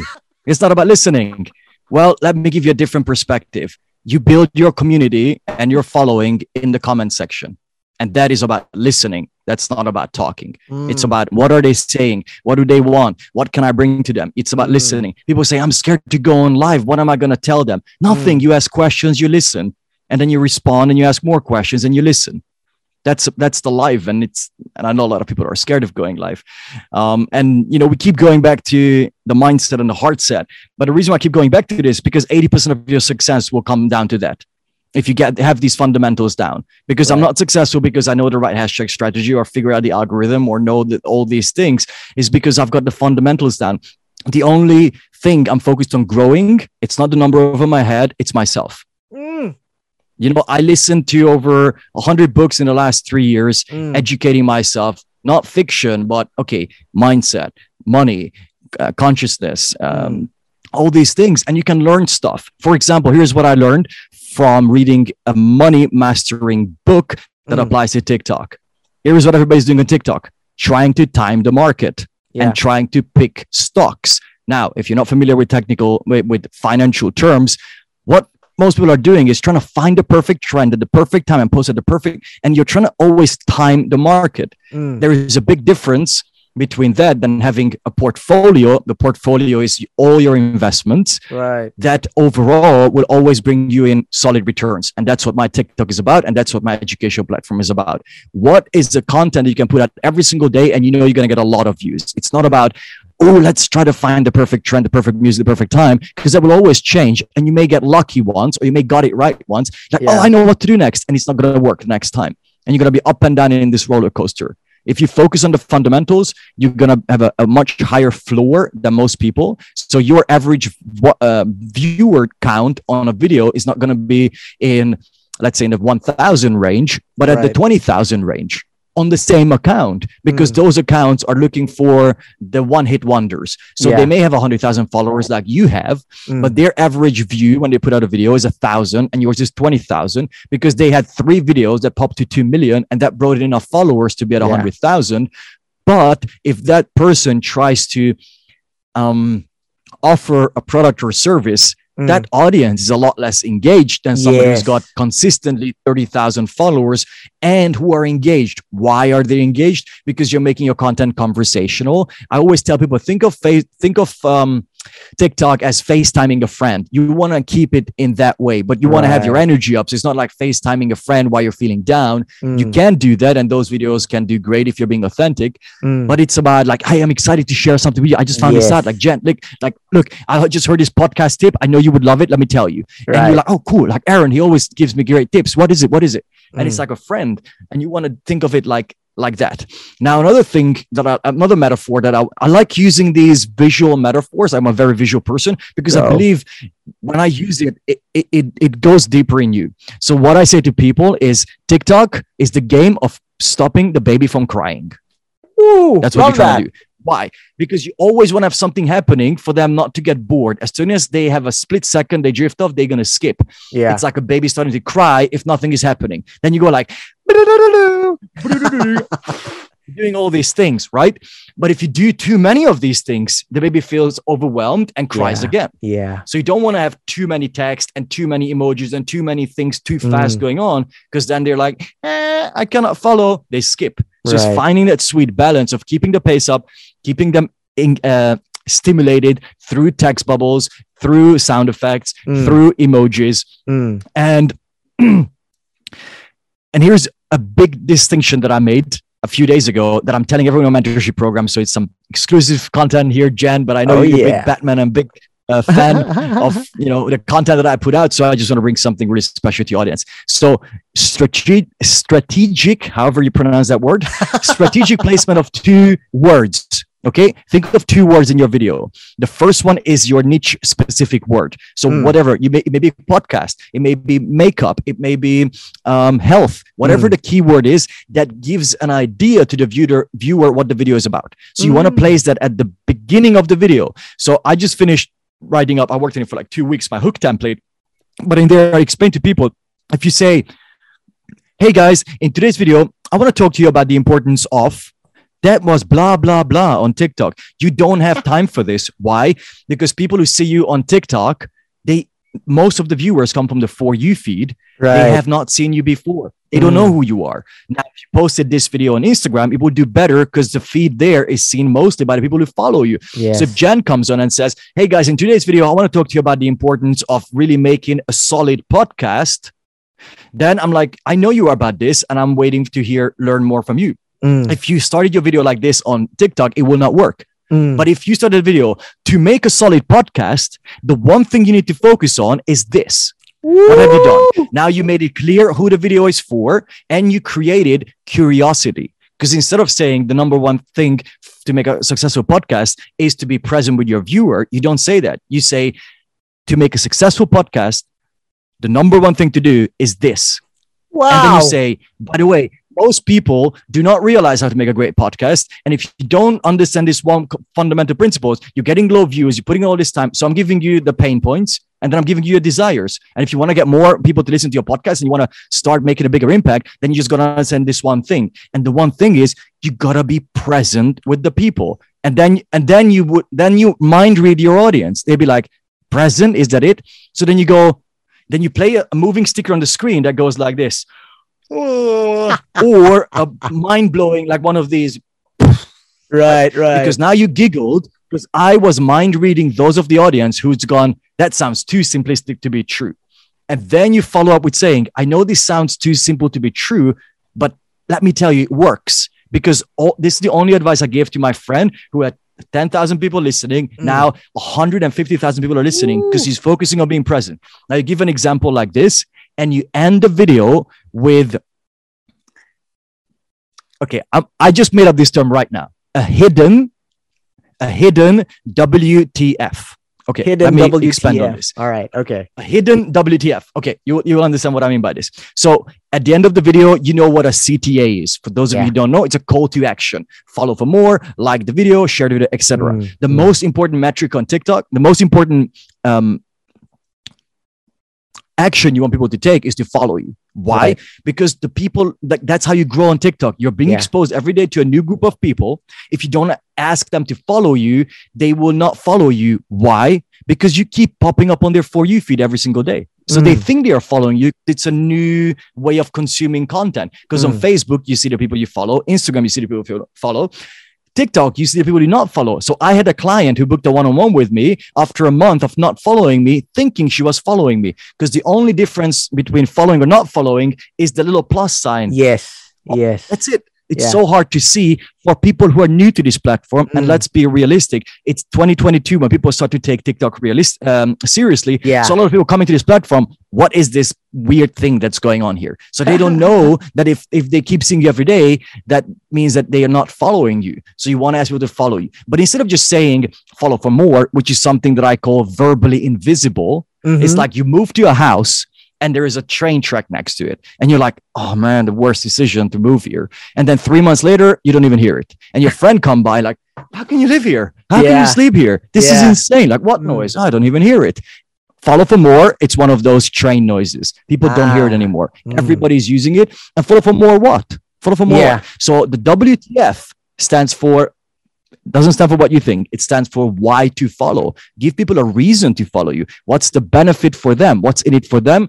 It's not about listening. Well, let me give you a different perspective. You build your community and your following in the comment section. And that is about listening. That's not about talking. It's about what are they saying? What do they want? What can I bring to them? It's about listening. People say, I'm scared to go on live. What am I going to tell them? Nothing. You ask questions, you listen, and then you respond and you ask more questions and you listen. That's the live. And I know a lot of people are scared of going live. And, you know, we keep going back to the mindset and the heart set. But the reason why I keep going back to this, because 80% of your success will come down to that. If you have these fundamentals down, because right. I'm not successful because I know the right hashtag strategy or figure out the algorithm or know that all these things, is because I've got the fundamentals down. The only thing I'm focused on growing, it's not the number over my head, it's myself. You know, I listened to over 100 books in the last 3 years, educating myself, not fiction, but okay, mindset, money, consciousness, all these things. And you can learn stuff. For example, here's what I learned from reading a money mastering book that applies to TikTok. Here's what everybody's doing on TikTok, trying to time the market and trying to pick stocks. Now, if you're not familiar with financial terms, what most people are doing is trying to find the perfect trend at the perfect time and post at the perfect, and you're trying to always time the market. There is a big difference between that than having a portfolio. The portfolio is all your investments, right? That overall will always bring you in solid returns. And that's what my TikTok is about. And that's what my educational platform is about. What is the content that you can put out every single day? And you know, you're going to get a lot of views. It's not about, oh, let's try to find the perfect trend, the perfect music, the perfect time, because that will always change. And you may get lucky once, or you may got it right once. Like, oh, I know what to do next. And it's not going to work next time. And you're going to be up and down in this roller coaster. If you focus on the fundamentals, you're going to have a much higher floor than most people. So your average viewer count on a video is not going to be in, let's say, in the 1,000 range, but at the 20,000 range on the same account, because those accounts are looking for the one-hit wonders. So they may have 100,000 followers like you have, but their average view when they put out a video is 1,000 and yours is 20,000, because they had 3 videos that popped to 2 million and that brought in enough followers to be at 100,000. But if that person tries to offer a product or service, that audience is a lot less engaged than someone who's got consistently 30,000 followers and who are engaged. Why are they engaged? Because you're making your content conversational. I always tell people, think of TikTok as FaceTiming a friend. You want to keep it in that way, but you want to have your energy up. So it's not like FaceTiming a friend while you're feeling down. You can do that. And those videos can do great if you're being authentic, but it's about like, hey, I'm excited to share something with you. I just found this out. Like, Jen, like, look, I just heard this podcast tip. I know you would love it. Let me tell you. And you're like, oh, cool. Like Aaron, he always gives me great tips. What is it? What is it? And it's like a friend. And you want to think of it like that. Now, another thing that another metaphor that I like using these visual metaphors. I'm a very visual person because I believe when I use it, it goes deeper in you. So what I say to people is TikTok is the game of stopping the baby from crying. Ooh, that's what you're trying to do. Why? Because you always want to have something happening for them not to get bored. As soon as they have a split second, they drift off, they're going to skip. Yeah. It's like a baby starting to cry if nothing is happening. Then you go like, doing all these things, right? But if you do too many of these things, the baby feels overwhelmed and cries again. Yeah. So you don't want to have too many texts and too many emojis and too many things too fast going on, because then they're like, I cannot follow. They skip. So it's finding that sweet balance of keeping the pace up, keeping them stimulated through text bubbles, through sound effects, through emojis. And here's a big distinction that I made a few days ago that I'm telling everyone in my mentorship program. So it's some exclusive content here, Jen, but I know you're a big Batman and big fan of, you know, the content that I put out. So I just want to bring something really special to your audience. So strategic, however you pronounce that word, strategic placement of two words. Okay. Think of two words in your video. The first one is your niche specific word. So whatever you may be podcast, it may be makeup, it may be health, whatever the keyword is that gives an idea to the viewer what the video is about. So you want to place that at the beginning of the video. So I just finished writing up, I worked in it for like 2 weeks, my hook template. But in there, I explained to people, if you say, hey guys, in today's video, I want to talk to you about the importance of that was blah, blah, blah on TikTok. You don't have time for this. Why? Because people who see you on TikTok, most of the viewers come from the For You feed. Right. They have not seen you before. They don't know who you are. Now, if you posted this video on Instagram, it would do better because the feed there is seen mostly by the people who follow you. Yes. So if Jen comes on and says, hey guys, in today's video, I want to talk to you about the importance of really making a solid podcast. Then I'm like, I know you are about this and I'm waiting to learn more from you. If you started your video like this on TikTok, it will not work. But if you started a video to make a solid podcast, the one thing you need to focus on is this. Woo! What have you done? Now you made it clear who the video is for and you created curiosity. Because instead of saying the number one thing to make a successful podcast is to be present with your viewer, you don't say that. You say, to make a successful podcast, the number one thing to do is this. Wow. And then you say, by the way, most people do not realize how to make a great podcast. And if you don't understand this one fundamental principles, you're getting low views, you're putting all this time. So I'm giving you the pain points and then I'm giving you your desires. And if you want to get more people to listen to your podcast and you want to start making a bigger impact, then you just got to understand this one thing. And the one thing is you got to be present with the people. And then you mind read your audience. They'd be like, present? Is that it? So then you go, then you play a moving sticker on the screen that goes like this. Or a mind-blowing, like one of these. Right. Because now you giggled because I was mind-reading those of the audience who's gone, that sounds too simplistic to be true. And then you follow up with saying, I know this sounds too simple to be true, but let me tell you, it works. Because this is the only advice I gave to my friend who had 10,000 people listening. Now 150,000 people are listening because he's focusing on being present. Now you give an example like this. And you end the video with, okay, I just made up this term right now. A hidden WTF. Okay, hidden let me WTF. Expand on this. All right, okay. A hidden WTF. Okay, you'll understand what I mean by this. So at the end of the video, you know what a CTA is. For those of you who don't know, it's a call to action. Follow for more, like the video, share the video, etc. The most important metric on TikTok, the most important action you want people to take is to follow you. Why? Right. Because the people, that's how you grow on TikTok. You're being exposed every day to a new group of people. If you don't ask them to follow you, they will not follow you. Why? Because you keep popping up on their For You feed every single day. So they think they are following you. It's a new way of consuming content. Because on Facebook, you see the people you follow. Instagram, you see the people you follow. TikTok, you see the people do not follow. So I had a client who booked a one-on-one with me after a month of not following me, thinking she was following me. Because the only difference between following or not following is the little plus sign. Yes. That's it. It's so hard to see for people who are new to this platform. And let's be realistic. It's 2022 when people start to take TikTok seriously. Yeah. So a lot of people coming to this platform, what is this weird thing that's going on here? So they don't know that if they keep seeing you every day, that means that they are not following you. So you want to ask people to follow you. But instead of just saying follow for more, which is something that I call verbally invisible, it's like you move to a house and there is a train track next to it. And you're like, oh man, the worst decision to move here. And then 3 months later, you don't even hear it. And your friend come by like, how can you live here? How can you sleep here? This is insane. Like, what noise? I don't even hear it. Follow for More, it's one of those train noises. People don't hear it anymore. Everybody's using it. And Follow for More what? Follow for More. Yeah. So the WTF stands for, doesn't stand for what you think. It stands for why to follow. Give people a reason to follow you. What's the benefit for them? What's in it for them?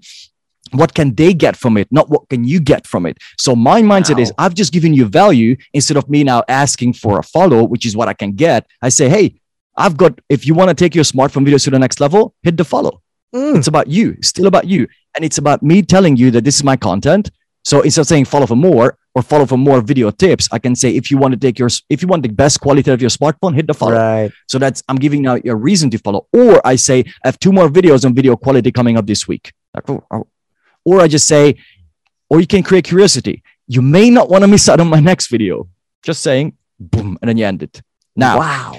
What can they get from it? Not what can you get from it. So my mindset is, I've just given you value instead of me now asking for a follow, which is what I can get. I say, hey, I've got, if you want to take your smartphone videos to the next level, hit the follow. It's about you, still about you. And it's about me telling you that this is my content. So instead of saying follow for more or follow for more video tips, I can say, if you want to take your, if you want the best quality of your smartphone, hit the follow. Right. So that's, I'm giving now a reason to follow. Or I say, I have 2 more videos on video quality coming up this week. Like, or I just say, or you can create curiosity. You may not want to miss out on my next video. Just saying, boom, and then you end it. Now,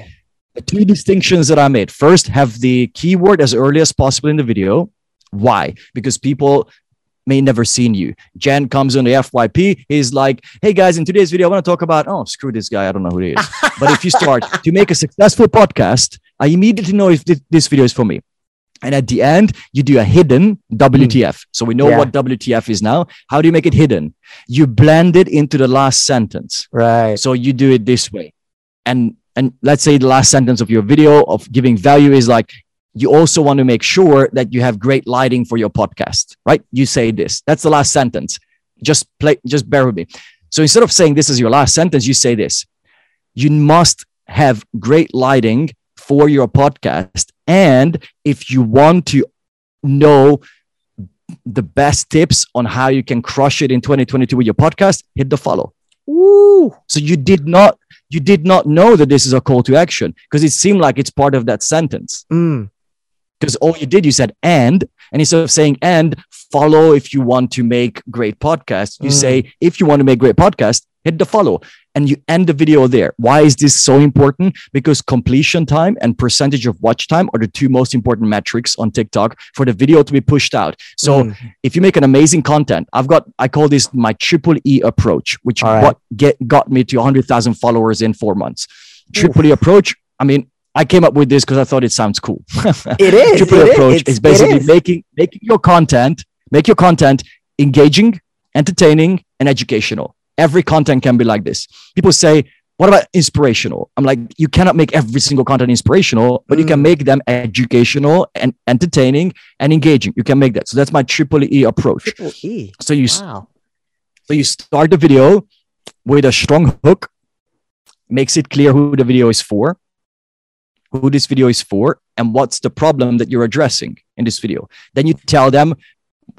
the 2 distinctions that I made. First, have the keyword as early as possible in the video. Why? Because people may never seen you. Jan comes on the FYP. He's like, hey guys, in today's video, I want to talk about, oh, screw this guy. I don't know who he is. But if you start to make a successful podcast, I immediately know if this video is for me. And at the end, you do a hidden WTF. So we know what WTF is now. How do you make it hidden? You blend it into the last sentence. Right. So you do it this way. And let's say the last sentence of your video of giving value is like, you also want to make sure that you have great lighting for your podcast, right? You say this. That's the last sentence. Just bear with me. So instead of saying this is your last sentence, you say this. You must have great lighting for your podcast. And if you want to know the best tips on how you can crush it in 2022 with your podcast, hit the follow. Ooh. So you did not know that this is a call to action because it seemed like it's part of that sentence. Because all you did, you said, and instead of saying, and follow if you want to make great podcasts, you say, if you want to make great podcasts, hit the follow. And you end the video there. Why is this so important? Because completion time and percentage of watch time are the 2 most important metrics on TikTok for the video to be pushed out. So if you make an amazing content, I call this my triple E approach, which got me to 100,000 followers in 4 months. Triple E approach. I mean, I came up with this because I thought it sounds cool. It is. Triple E approach is basically making your content, make your content engaging, entertaining, and educational. Every content can be like this. People say, what about inspirational? I'm like, you cannot make every single content inspirational, but you can make them educational and entertaining and engaging. You can make that. So that's my triple E approach. Triple E. So you start the video with a strong hook, makes it clear who the video is for, who this video is for, and what's the problem that you're addressing in this video. Then you tell them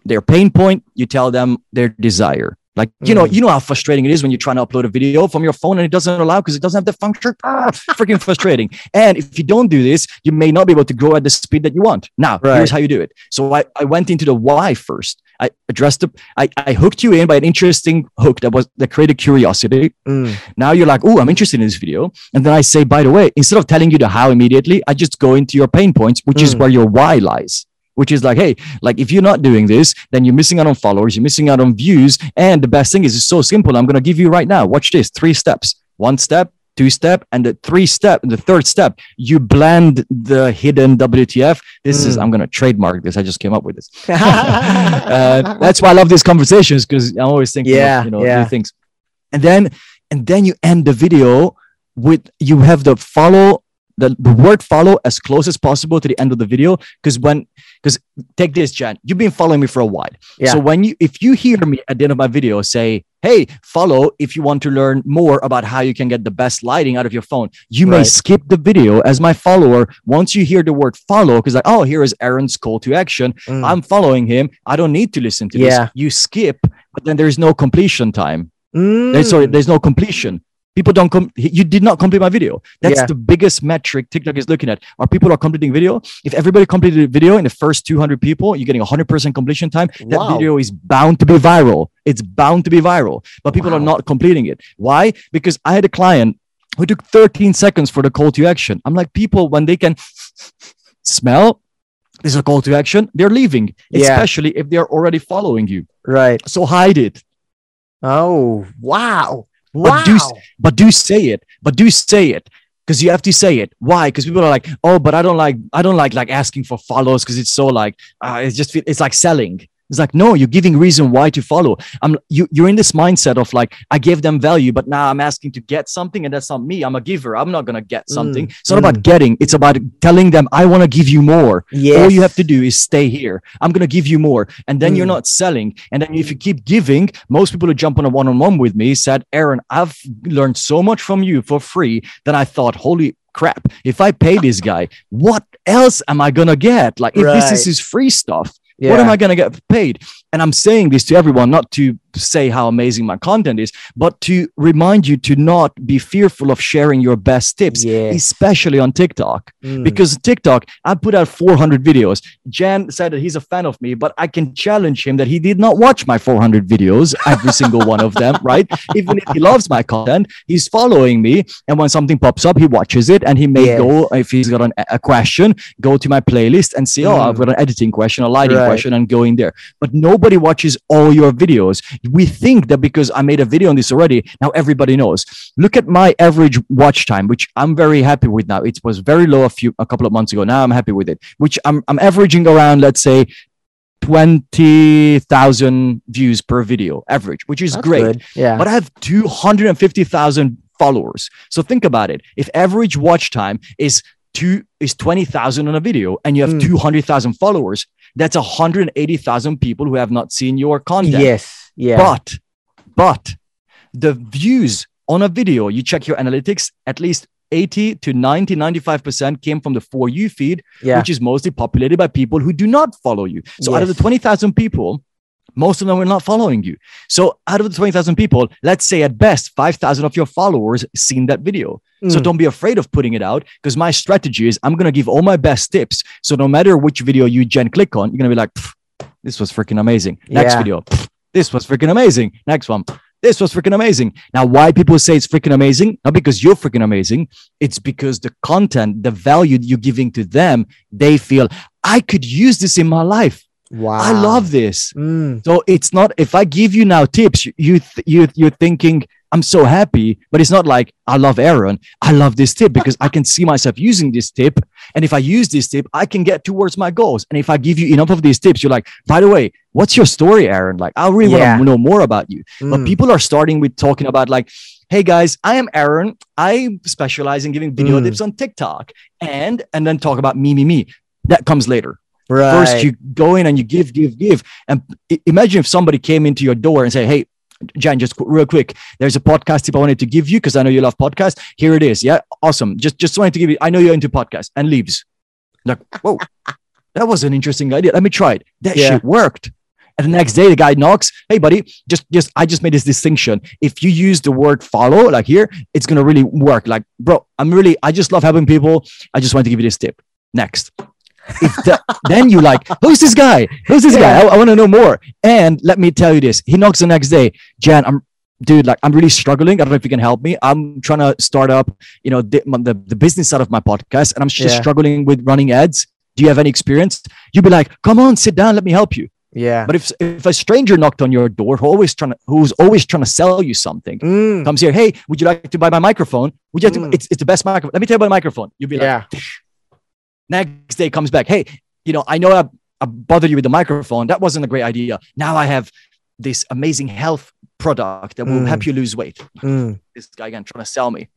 their pain point. You tell them their desire. Like, you know how frustrating it is when you're trying to upload a video from your phone and it doesn't allow because it doesn't have the function. Ah, freaking frustrating. And if you don't do this, you may not be able to grow at the speed that you want. Now, here's how you do it. So I went into the why first. I addressed I hooked you in by an interesting hook that created curiosity. Now you're like, oh, I'm interested in this video. And then I say, by the way, instead of telling you the how immediately, I just go into your pain points, which is where your why lies. Which is like, hey, like if you're not doing this, then you're missing out on followers, you're missing out on views. And the best thing is it's so simple. I'm going to give you right now. Watch this. 3 steps. 1 step, 2 step, and the 3rd step, you blend the hidden WTF. This is, I'm going to trademark this. I just came up with this. That's why I love these conversations because I'm always thinking of, new things. And then you end the video with, you have the follow, the word follow as close as possible to the end of the video. Because take this, Jan, you've been following me for a while. Yeah. So if you hear me at the end of my video say, hey, follow if you want to learn more about how you can get the best lighting out of your phone, you may skip the video as my follower. Once you hear the word follow, because like, oh, here is Aaron's call to action. I'm following him. I don't need to listen to this. You skip, but then there's no completion time. There's no completion. People don't you did not complete my video. That's the biggest metric TikTok is looking at. Are people are completing video? If everybody completed the video in the first 200 people, you're getting 100% completion time. That video is bound to be viral. It's bound to be viral, but people are not completing it. Why? Because I had a client who took 13 seconds for the call to action. I'm like, people, when they can smell this is a call to action, they're leaving, especially if they're already following you. Right. So hide it. Oh, wow. But do say it. because you have to say it. Why? Because people are like, oh, but I don't like asking for follows because it's so like it's like selling. It's like, no, you're giving reason why to follow. You're in this mindset of like, I gave them value, but now I'm asking to get something, and that's not me. I'm a giver. I'm not going to get something. It's not about getting. It's about telling them, I want to give you more. Yes. All you have to do is stay here. I'm going to give you more. And then you're not selling. And then if you keep giving, most people who jump on a one-on-one with me said, Aaron, I've learned so much from you for free that I thought, holy crap, if I pay this guy, what else am I going to get? Like, if this is free stuff, yeah. What am I going to get paid? And I'm saying this to everyone, not to say how amazing my content is, but to remind you to not be fearful of sharing your best tips, especially on TikTok. Because TikTok, I put out 400 videos. Jan said that he's a fan of me, but I can challenge him that he did not watch my 400 videos, every single one of them, right? Even if he loves my content, he's following me. And when something pops up, he watches it, and he may go, if he's got a question, go to my playlist and see, oh, I've got an editing question, a lighting question, and go in there. But nobody watches all your videos. We think that because I made a video on this already, now everybody knows. Look at my average watch time, which I'm very happy with now. It was very low a couple of months ago. Now I'm happy with it, which I'm averaging around, let's say, 20,000 views per video average, which is that's great. Good. Yeah. But I have 250,000 followers. So think about it. If average watch time is 20,000 on a video and you have 200,000 followers, that's 180,000 people who have not seen your content. Yes. Yeah. But the views on a video, you check your analytics, at least 80 to 90, 95% came from the For You feed, which is mostly populated by people who do not follow you. So out of the 20,000 people, most of them were not following you. So out of the 20,000 people, let's say at best, 5,000 of your followers seen that video. So don't be afraid of putting it out, because my strategy is I'm going to give all my best tips. So no matter which video you click on, you're going to be like, this was freaking amazing. Next video, this was freaking amazing. Next one, this was freaking amazing. Now, why people say it's freaking amazing? Not because you're freaking amazing. It's because the content, the value you're giving to them, they feel, I could use this in my life. Wow. I love this. So it's not, if I give you now tips, you're thinking, I'm so happy, but it's not like, I love Aaron. I love this tip because I can see myself using this tip. And if I use this tip, I can get towards my goals. And if I give you enough of these tips, you're like, by the way, what's your story, Aaron? Like, I really want to know more about you. But people are starting with talking about like, hey guys, I am Aaron. I specialize in giving video tips on TikTok. And then talk about me. That comes later. Right. First, you go in and you give. And imagine if somebody came into your door and said, hey, Jan, just real quick, there's a podcast tip I wanted to give you because I know you love podcasts. Here it is. Yeah, awesome. Just wanted to give you, I know you're into podcasts, and leaves. Like, whoa, that was an interesting idea. Let me try it. That shit worked. And the next day, the guy knocks. Hey, buddy, I just made this distinction. If you use the word follow, like here, it's going to really work. Like, bro, I just love helping people. I just want to give you this tip. Next. Then you like, who's this guy? I want to know more. And let me tell you this, he knocks the next day. Jan, I'm really struggling. I don't know if you can help me. I'm trying to start up, the business side of my podcast, and I'm just struggling with running ads. Do you have any experience? You'd be like, come on, sit down, let me help you. Yeah. But if a stranger knocked on your door who's always trying to sell you something, comes here, hey, would you like to buy my microphone? It's the best microphone. Let me tell you about the microphone. You'd be like, next day comes back. Hey, I know I bothered you with the microphone. That wasn't a great idea. Now I have this amazing health product that will help you lose weight. This guy again trying to sell me.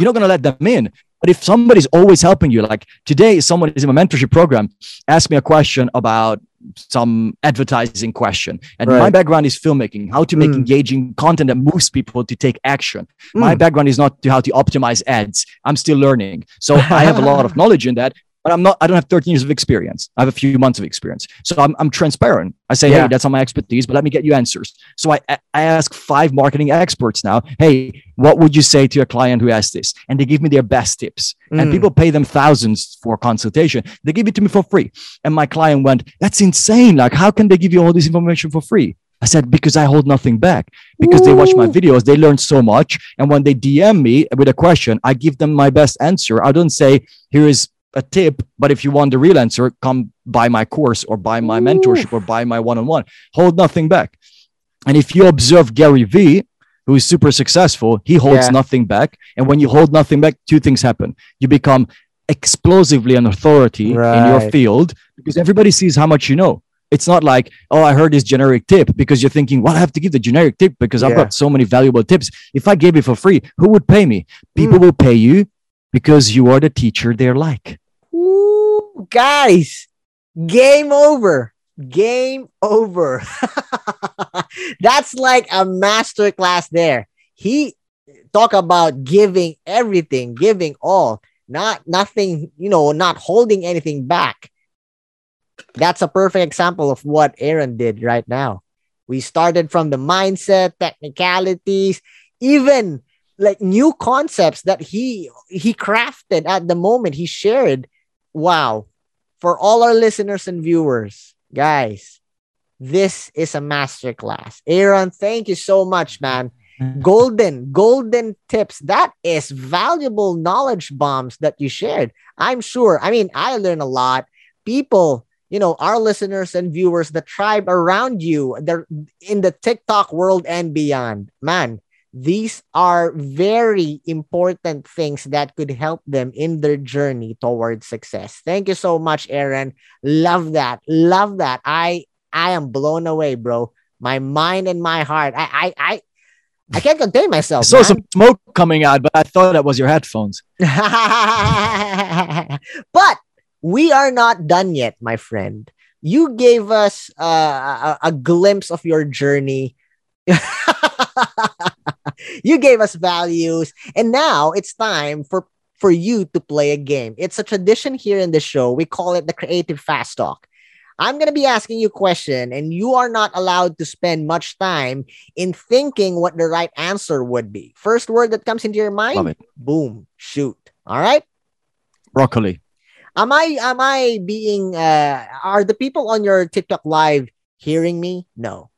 You're not going to let them in. But if somebody's always helping you, like today, someone is in my mentorship program, asked me a question about some advertising question. And my background is filmmaking, how to make engaging content that moves people to take action. My background is not how to optimize ads. I'm still learning. So I have a lot of knowledge in that. But I don't have 13 years of experience. I have a few months of experience. So I'm transparent. I say, hey, that's not my expertise, but let me get you answers. So I ask 5 marketing experts now, hey, what would you say to a client who asked this? And they give me their best tips. And people pay them thousands for consultation. They give it to me for free. And my client went, that's insane. Like, how can they give you all this information for free? I said, because I hold nothing back. Because they watch my videos, they learn so much. And when they DM me with a question, I give them my best answer. I don't say, here is a tip, but if you want the real answer, come buy my course or buy my mentorship or buy my one-on-one. Hold nothing back. And if you observe Gary V, who is super successful, he holds nothing back. And when you hold nothing back, two things happen. You become explosively an authority in your field because everybody sees how much you know. It's not like, oh, I heard this generic tip, because you're thinking, well, I have to give the generic tip because I've got so many valuable tips. If I gave it for free, who would pay me? People will pay you because you are the teacher they're like. Ooh, guys, game over. Game over. That's like a masterclass there. He talk about giving everything, giving all, nothing, you know, not holding anything back. That's a perfect example of what Aaron did right now. We started from the mindset, technicalities, even like new concepts that he crafted at the moment. He shared. Wow. For all our listeners and viewers, guys, this is a masterclass. Aaron, thank you so much, man. Golden tips. That is valuable knowledge bombs that you shared. I'm sure. I mean, I learned a lot. People, you know, our listeners and viewers, the tribe around you, they're in the TikTok world and beyond. Man, these are very important things that could help them in their journey towards success. Thank you so much, Aaron. Love that. Love that. I am blown away, bro. My mind and my heart. I can't contain myself. I saw some smoke coming out, but I thought that was your headphones. But we are not done yet, my friend. You gave us a glimpse of your journey. You gave us values. And now it's time for you to play a game. It's a tradition here in the show. We call it the Creative Fast Talk. I'm going to be asking you a question, and you are not allowed to spend much time in thinking what the right answer would be. First word that comes into your mind, boom, shoot. All right? Broccoli. Am I being, are the people on your TikTok live hearing me? No.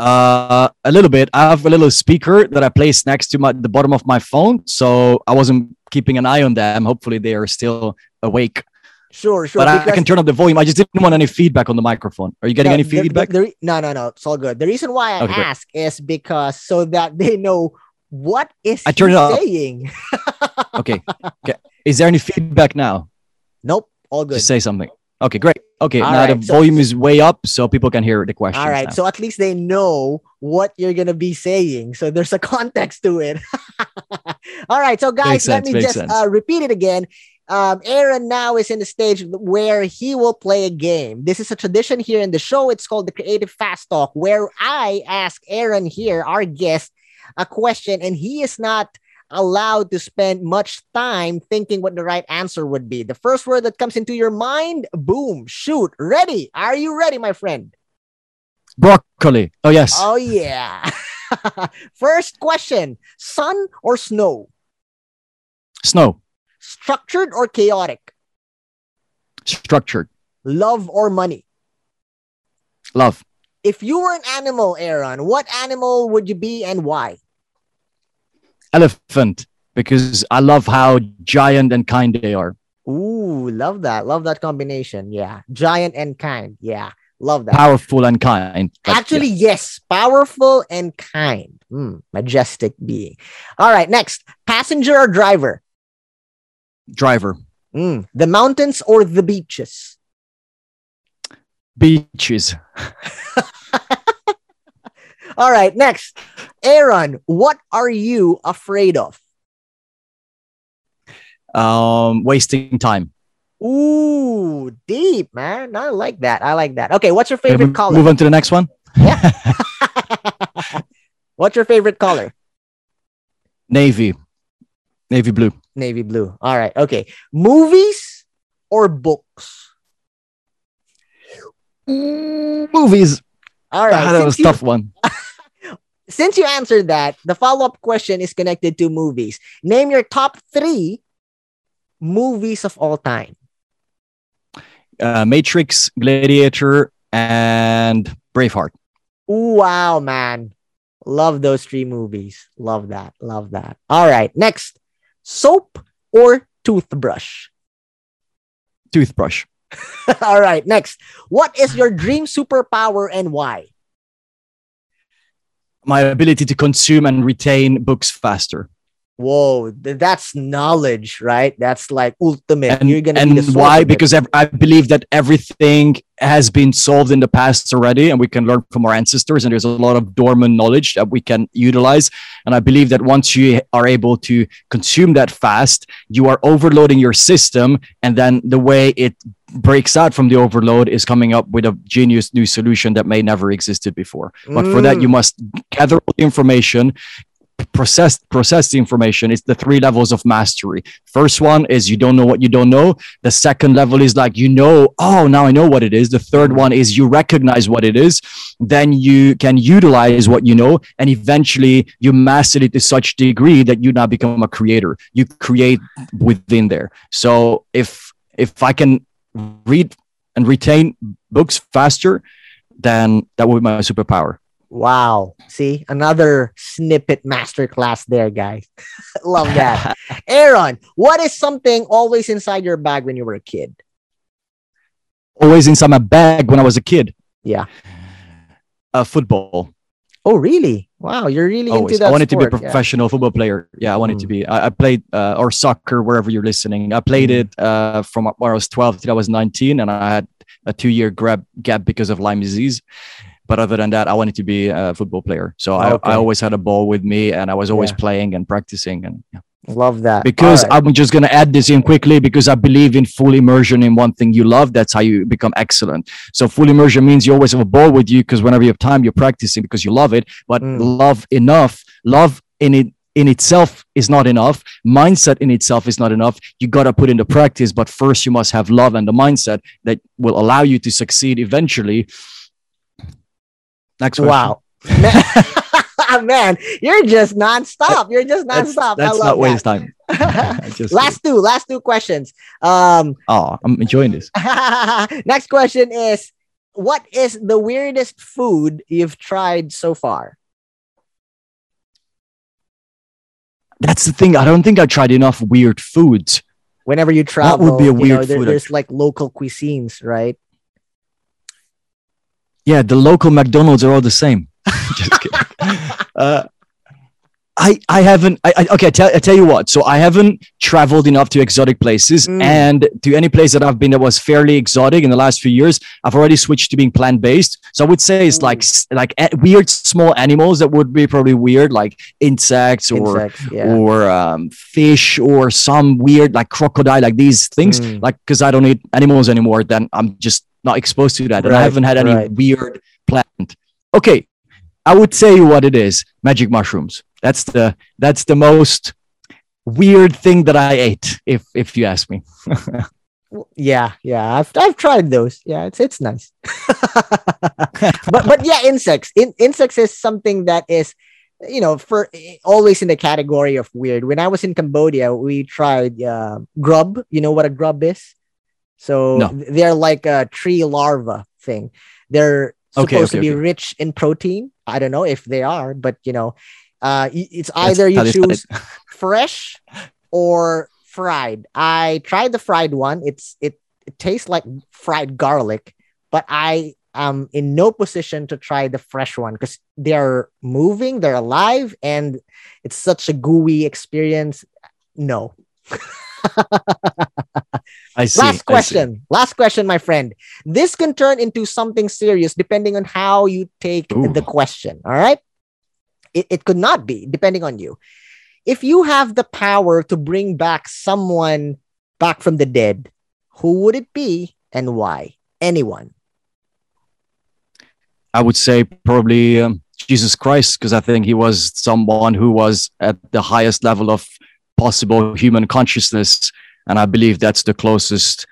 A little bit. I have a little speaker that I place next to the bottom of my phone. So I wasn't keeping an eye on them. Hopefully they are still awake. Sure. But I can turn up the volume. I just didn't want any feedback on the microphone. Are you getting any feedback? No. It's all good. The reason why I ask is because so that they know what is I turn it saying. Okay. Is there any feedback now? Nope. All good. Just say something. Okay, great. Okay, all now right, the volume is way up so people can hear the question. All right, now. So at least they know what you're going to be saying. So there's a context to it. All right, so guys, let me just repeat it again. Aaron now is in the stage where he will play a game. This is a tradition here in the show. It's called the Creative Fast Talk, where I ask Aaron here, our guest, a question, and he is not allowed to spend much time thinking what the right answer would be. The first word that comes into your mind, boom, shoot, ready. Are you ready, my friend? Broccoli. Oh, yes. Oh, yeah. First question, sun or snow? Snow. Structured or chaotic? Structured. Love or money? Love. If you were an animal, Aaron, what animal would you be and why? Elephant, because I love how giant and kind they are. Ooh, love that. Love that combination. Yeah. Giant and kind. Yeah. Love that. Powerful and kind. Actually, yes. Powerful and kind. Majestic being. All right. Next. Passenger or driver? Driver. The mountains or the beaches? Beaches. All right, next. Aaron, what are you afraid of? Wasting time. Ooh, deep, man. I like that. I like that. Okay, what's your favorite color? Move on to the next one. Yeah. What's your favorite color? Navy. Navy blue. Navy blue. All right, okay. Movies or books? Movies. All right. That was a tough one. Since you answered that, the follow-up question is connected to movies. Name your top 3 movies of all time. Matrix, Gladiator, and Braveheart. Wow, man. Love those 3 movies. Love that. Love that. All right. Next, soap or toothbrush? Toothbrush. All right. Next, what is your dream superpower and why? my ability to consume and retain books faster. Whoa, that's knowledge, right? That's like ultimate. And, why? Because I believe that everything has been solved in the past already, and we can learn from our ancestors. And there's a lot of dormant knowledge that we can utilize. And I believe that once you are able to consume that fast, you are overloading your system. And then the way it breaks out from the overload is coming up with a genius new solution that may never existed before. But for that, you must gather all the information, process the information. It's the three levels of mastery. First one is you don't know what you don't know. The second level is like, you know, oh, now I know what it is. The third one is you recognize what it is. Then you can utilize what you know. And eventually you master it to such degree that you now become a creator. You create within there. So if I can read and retain books faster, then that would be my superpower. Wow. See, another snippet masterclass there, guys. Love that. Aaron, what is something always inside your bag when you were a kid? Always inside my bag when I was a kid? Yeah. Football. Oh, really? Wow. You're really always into that. I wanted to be a professional football player. Yeah, I wanted to be. I played or soccer, wherever you're listening. I played it from when I was 12 till I was 19, and I had a 2-year gap because of Lyme disease. But other than that, I wanted to be a football player. So I always had a ball with me, and I was always playing and practicing. And love that. Because I'm just going to add this in quickly, because I believe in full immersion in one thing you love. That's how you become excellent. So full immersion means you always have a ball with you, because whenever you have time, you're practicing because you love it. But love in it. In itself is not enough. Mindset in itself is not enough. You got to put into practice. But first, you must have love and the mindset that will allow you to succeed eventually. Next question. Wow. Man, you're just nonstop. That's not waste time. Last two questions. I'm enjoying this. Next question is, what is the weirdest food you've tried so far? That's the thing. I don't think I tried enough weird foods. Whenever you travel, that would be a weird food. There's like local cuisines, right? Yeah, the local McDonald's are all the same. Just kidding. I haven't. I tell you what. So I haven't traveled enough to exotic places, and to any place that I've been that was fairly exotic in the last few years, I've already switched to being plant based. So I would say it's like weird small animals that would be probably weird, like insects or fish or some weird like crocodile, like these things. Like because I don't eat animals anymore, then I'm just not exposed to that, and I haven't had any weird plant. Okay, I would say what it is: magic mushrooms. That's the most weird thing that I ate, if you ask me. I've tried those. Yeah, it's nice. but yeah, insects. Insects is something that is, you know, for always in the category of weird. When I was in Cambodia, we tried grub. You know what a grub is? So they're like a tree larva thing. They're supposed to be rich in protein. I don't know if they are, but you know, it's either you choose fresh or fried. I tried the fried one. It tastes like fried garlic, but I am in no position to try the fresh one because they're moving, they're alive, and it's such a gooey experience. No. I see. Last question, my friend. This can turn into something serious depending on how you take the question. All right. It could not be, depending on you. If you have the power to bring back someone back from the dead, who would it be and why? Anyone? I would say probably Jesus Christ, because I think he was someone who was at the highest level of possible human consciousness, and I believe that's the closest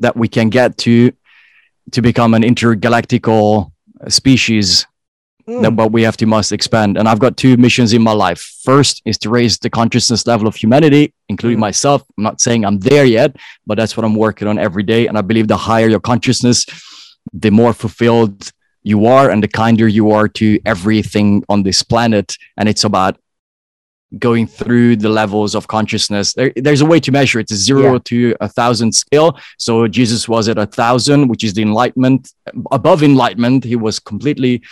that we can get to become an intergalactical species that we have to must expand. And I've got two missions in my life. First is to raise the consciousness level of humanity, including myself. I'm not saying I'm there yet, but that's what I'm working on every day. And I believe the higher your consciousness, the more fulfilled you are and the kinder you are to everything on this planet. And it's about going through the levels of consciousness. There's a way to measure it. It's 0 to 1,000 scale. So Jesus was at 1,000, which is the enlightenment. Above enlightenment, he was completely,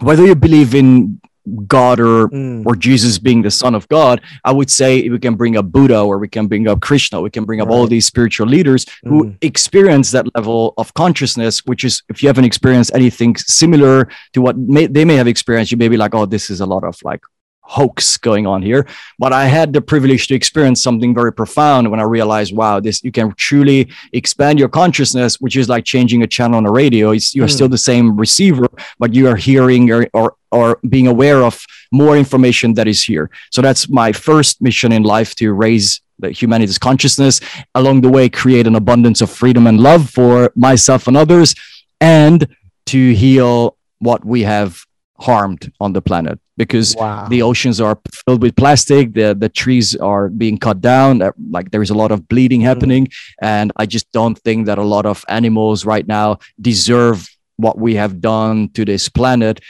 whether you believe in God or Jesus being the son of God, I would say we can bring up Buddha, or we can bring up Krishna, we can bring up all these spiritual leaders who experience that level of consciousness, which is, if you haven't experienced anything similar to what they may have experienced, you may be like, oh, this is a lot of like hoax going on here. But I had the privilege to experience something very profound when I realized, wow, this, you can truly expand your consciousness, which is like changing a channel on a radio. You're still the same receiver, but you are hearing or being aware of more information that is here. So that's my first mission in life, to raise the humanity's consciousness, along the way create an abundance of freedom and love for myself and others, and to heal what we have harmed on the planet, because the oceans are filled with plastic, the trees are being cut down, like there is a lot of bleeding happening, and I just don't think that a lot of animals right now deserve what we have done to this planet.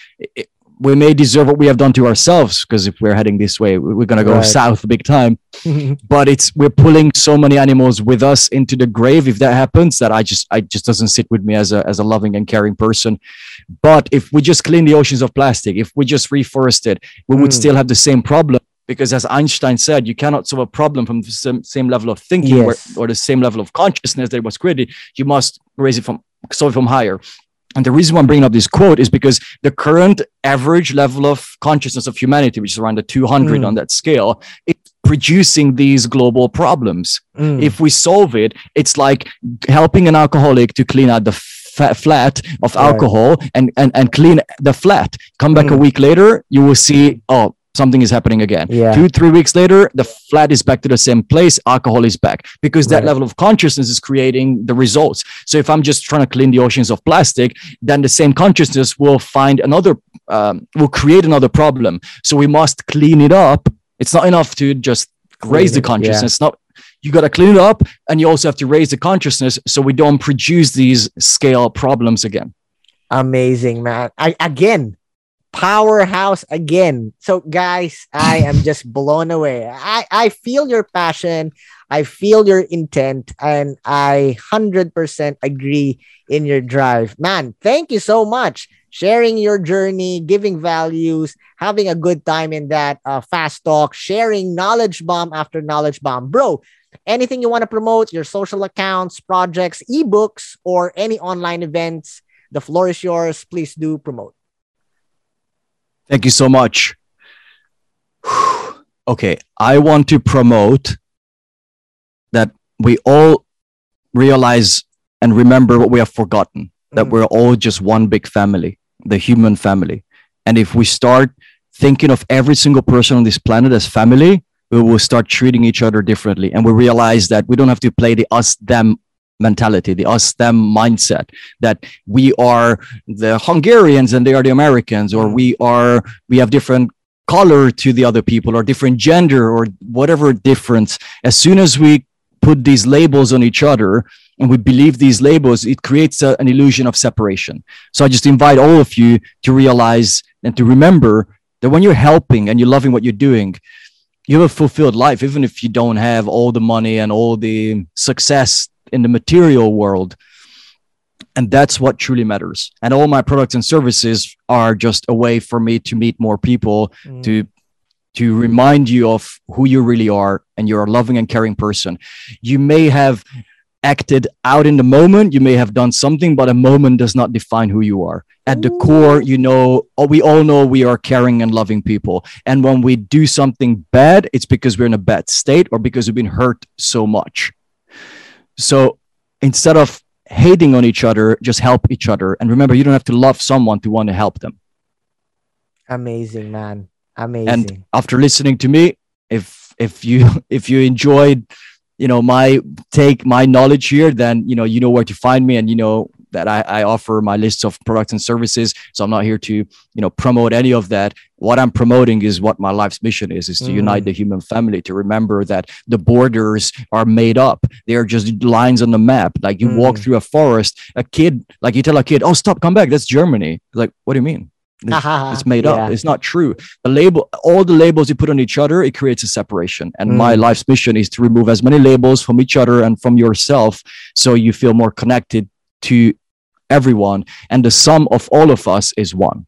We may deserve what we have done to ourselves, because if we're heading this way, we're going to go south big time. But we're pulling so many animals with us into the grave. If that happens, that I just doesn't sit with me as a loving and caring person. But if we just clean the oceans of plastic, if we just reforest it, we would still have the same problem. Because as Einstein said, you cannot solve a problem from the same level of thinking or the same level of consciousness that was created. You must solve it from higher. And the reason why I'm bringing up this quote is because the current average level of consciousness of humanity, which is around the 200 on that scale, is producing these global problems. If we solve it, it's like helping an alcoholic to clean out the flat of alcohol and clean the flat. Come back a week later, you will see, oh, something is happening again. 2-3 weeks later, the flat is back to the same place. Alcohol is back, because that level of consciousness is creating the results. So if I'm just trying to clean the oceans of plastic, then the same consciousness will find another, will create another problem. So we must clean it up. It's not enough to just raise the consciousness. Not, you got to clean it up, and you also have to raise the consciousness so we don't produce these scale problems again. Amazing, man. Powerhouse again. So guys, I am just blown away. I feel your passion. I feel your intent, and I 100% agree in your drive, man. Thank you so much. Sharing your journey, giving values, having a good time in that fast talk, sharing knowledge bomb after knowledge bomb, bro. Anything you want to promote, your social accounts, projects, ebooks, or any online events, the floor is yours. Please do promote. Thank you so much. Okay, I want to promote that we all realize and remember what we have forgotten, that we're all just one big family, the human family. And if we start thinking of every single person on this planet as family, we will start treating each other differently. And we realize that we don't have to play the us-them mentality, the us-them mindset, that we are the Hungarians and they are the Americans, or we have different color to the other people, or different gender, or whatever difference. As soon as we put these labels on each other and we believe these labels, it creates an illusion of separation. So I just invite all of you to realize and to remember that when you're helping and you're loving what you're doing, you have a fulfilled life, even if you don't have all the money and all the success in the material world. And that's what truly matters. And all my products and services are just a way for me to meet more people, to remind you of who you really are, and you're a loving and caring person. You may have acted out in the moment, you may have done something, but a moment does not define who you are. At the core, you know, we all know we are caring and loving people. And when we do something bad, it's because we're in a bad state or because we've been hurt so much. So instead of hating on each other, just help each other. And remember, you don't have to love someone to want to help them. Amazing, man. Amazing. And after listening to me, if you enjoyed, you know, my knowledge here, then, you know where to find me, and you know that I offer my lists of products and services. So I'm not here to, promote any of that. What I'm promoting is what my life's mission is to unite the human family, to remember that the borders are made up. They are just lines on the map. Like you walk through a forest, you tell a kid, oh, stop, come back. That's Germany. Like, what do you mean? It's made up. It's not true. All the labels you put on each other, it creates a separation. And my life's mission is to remove as many labels from each other and from yourself, so you feel more connected to everyone, and the sum of all of us is one.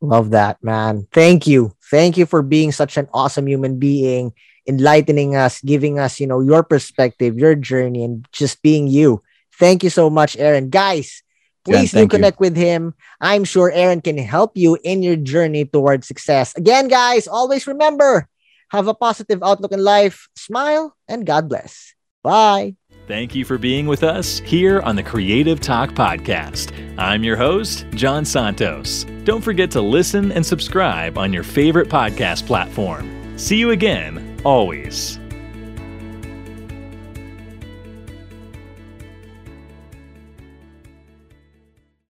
Love that, man. Thank you. Thank you for being such an awesome human being, enlightening us, giving us, you know, your perspective, your journey, and just being you. Thank you so much, Aaron. Guys, please do connect with him. I'm sure Aaron can help you in your journey towards success. Again, guys, always remember, have a positive outlook in life, smile, and God bless. Bye. Thank you for being with us here on the Creative Talk Podcast. I'm your host, John Santos. Don't forget to listen and subscribe on your favorite podcast platform. See you again, always.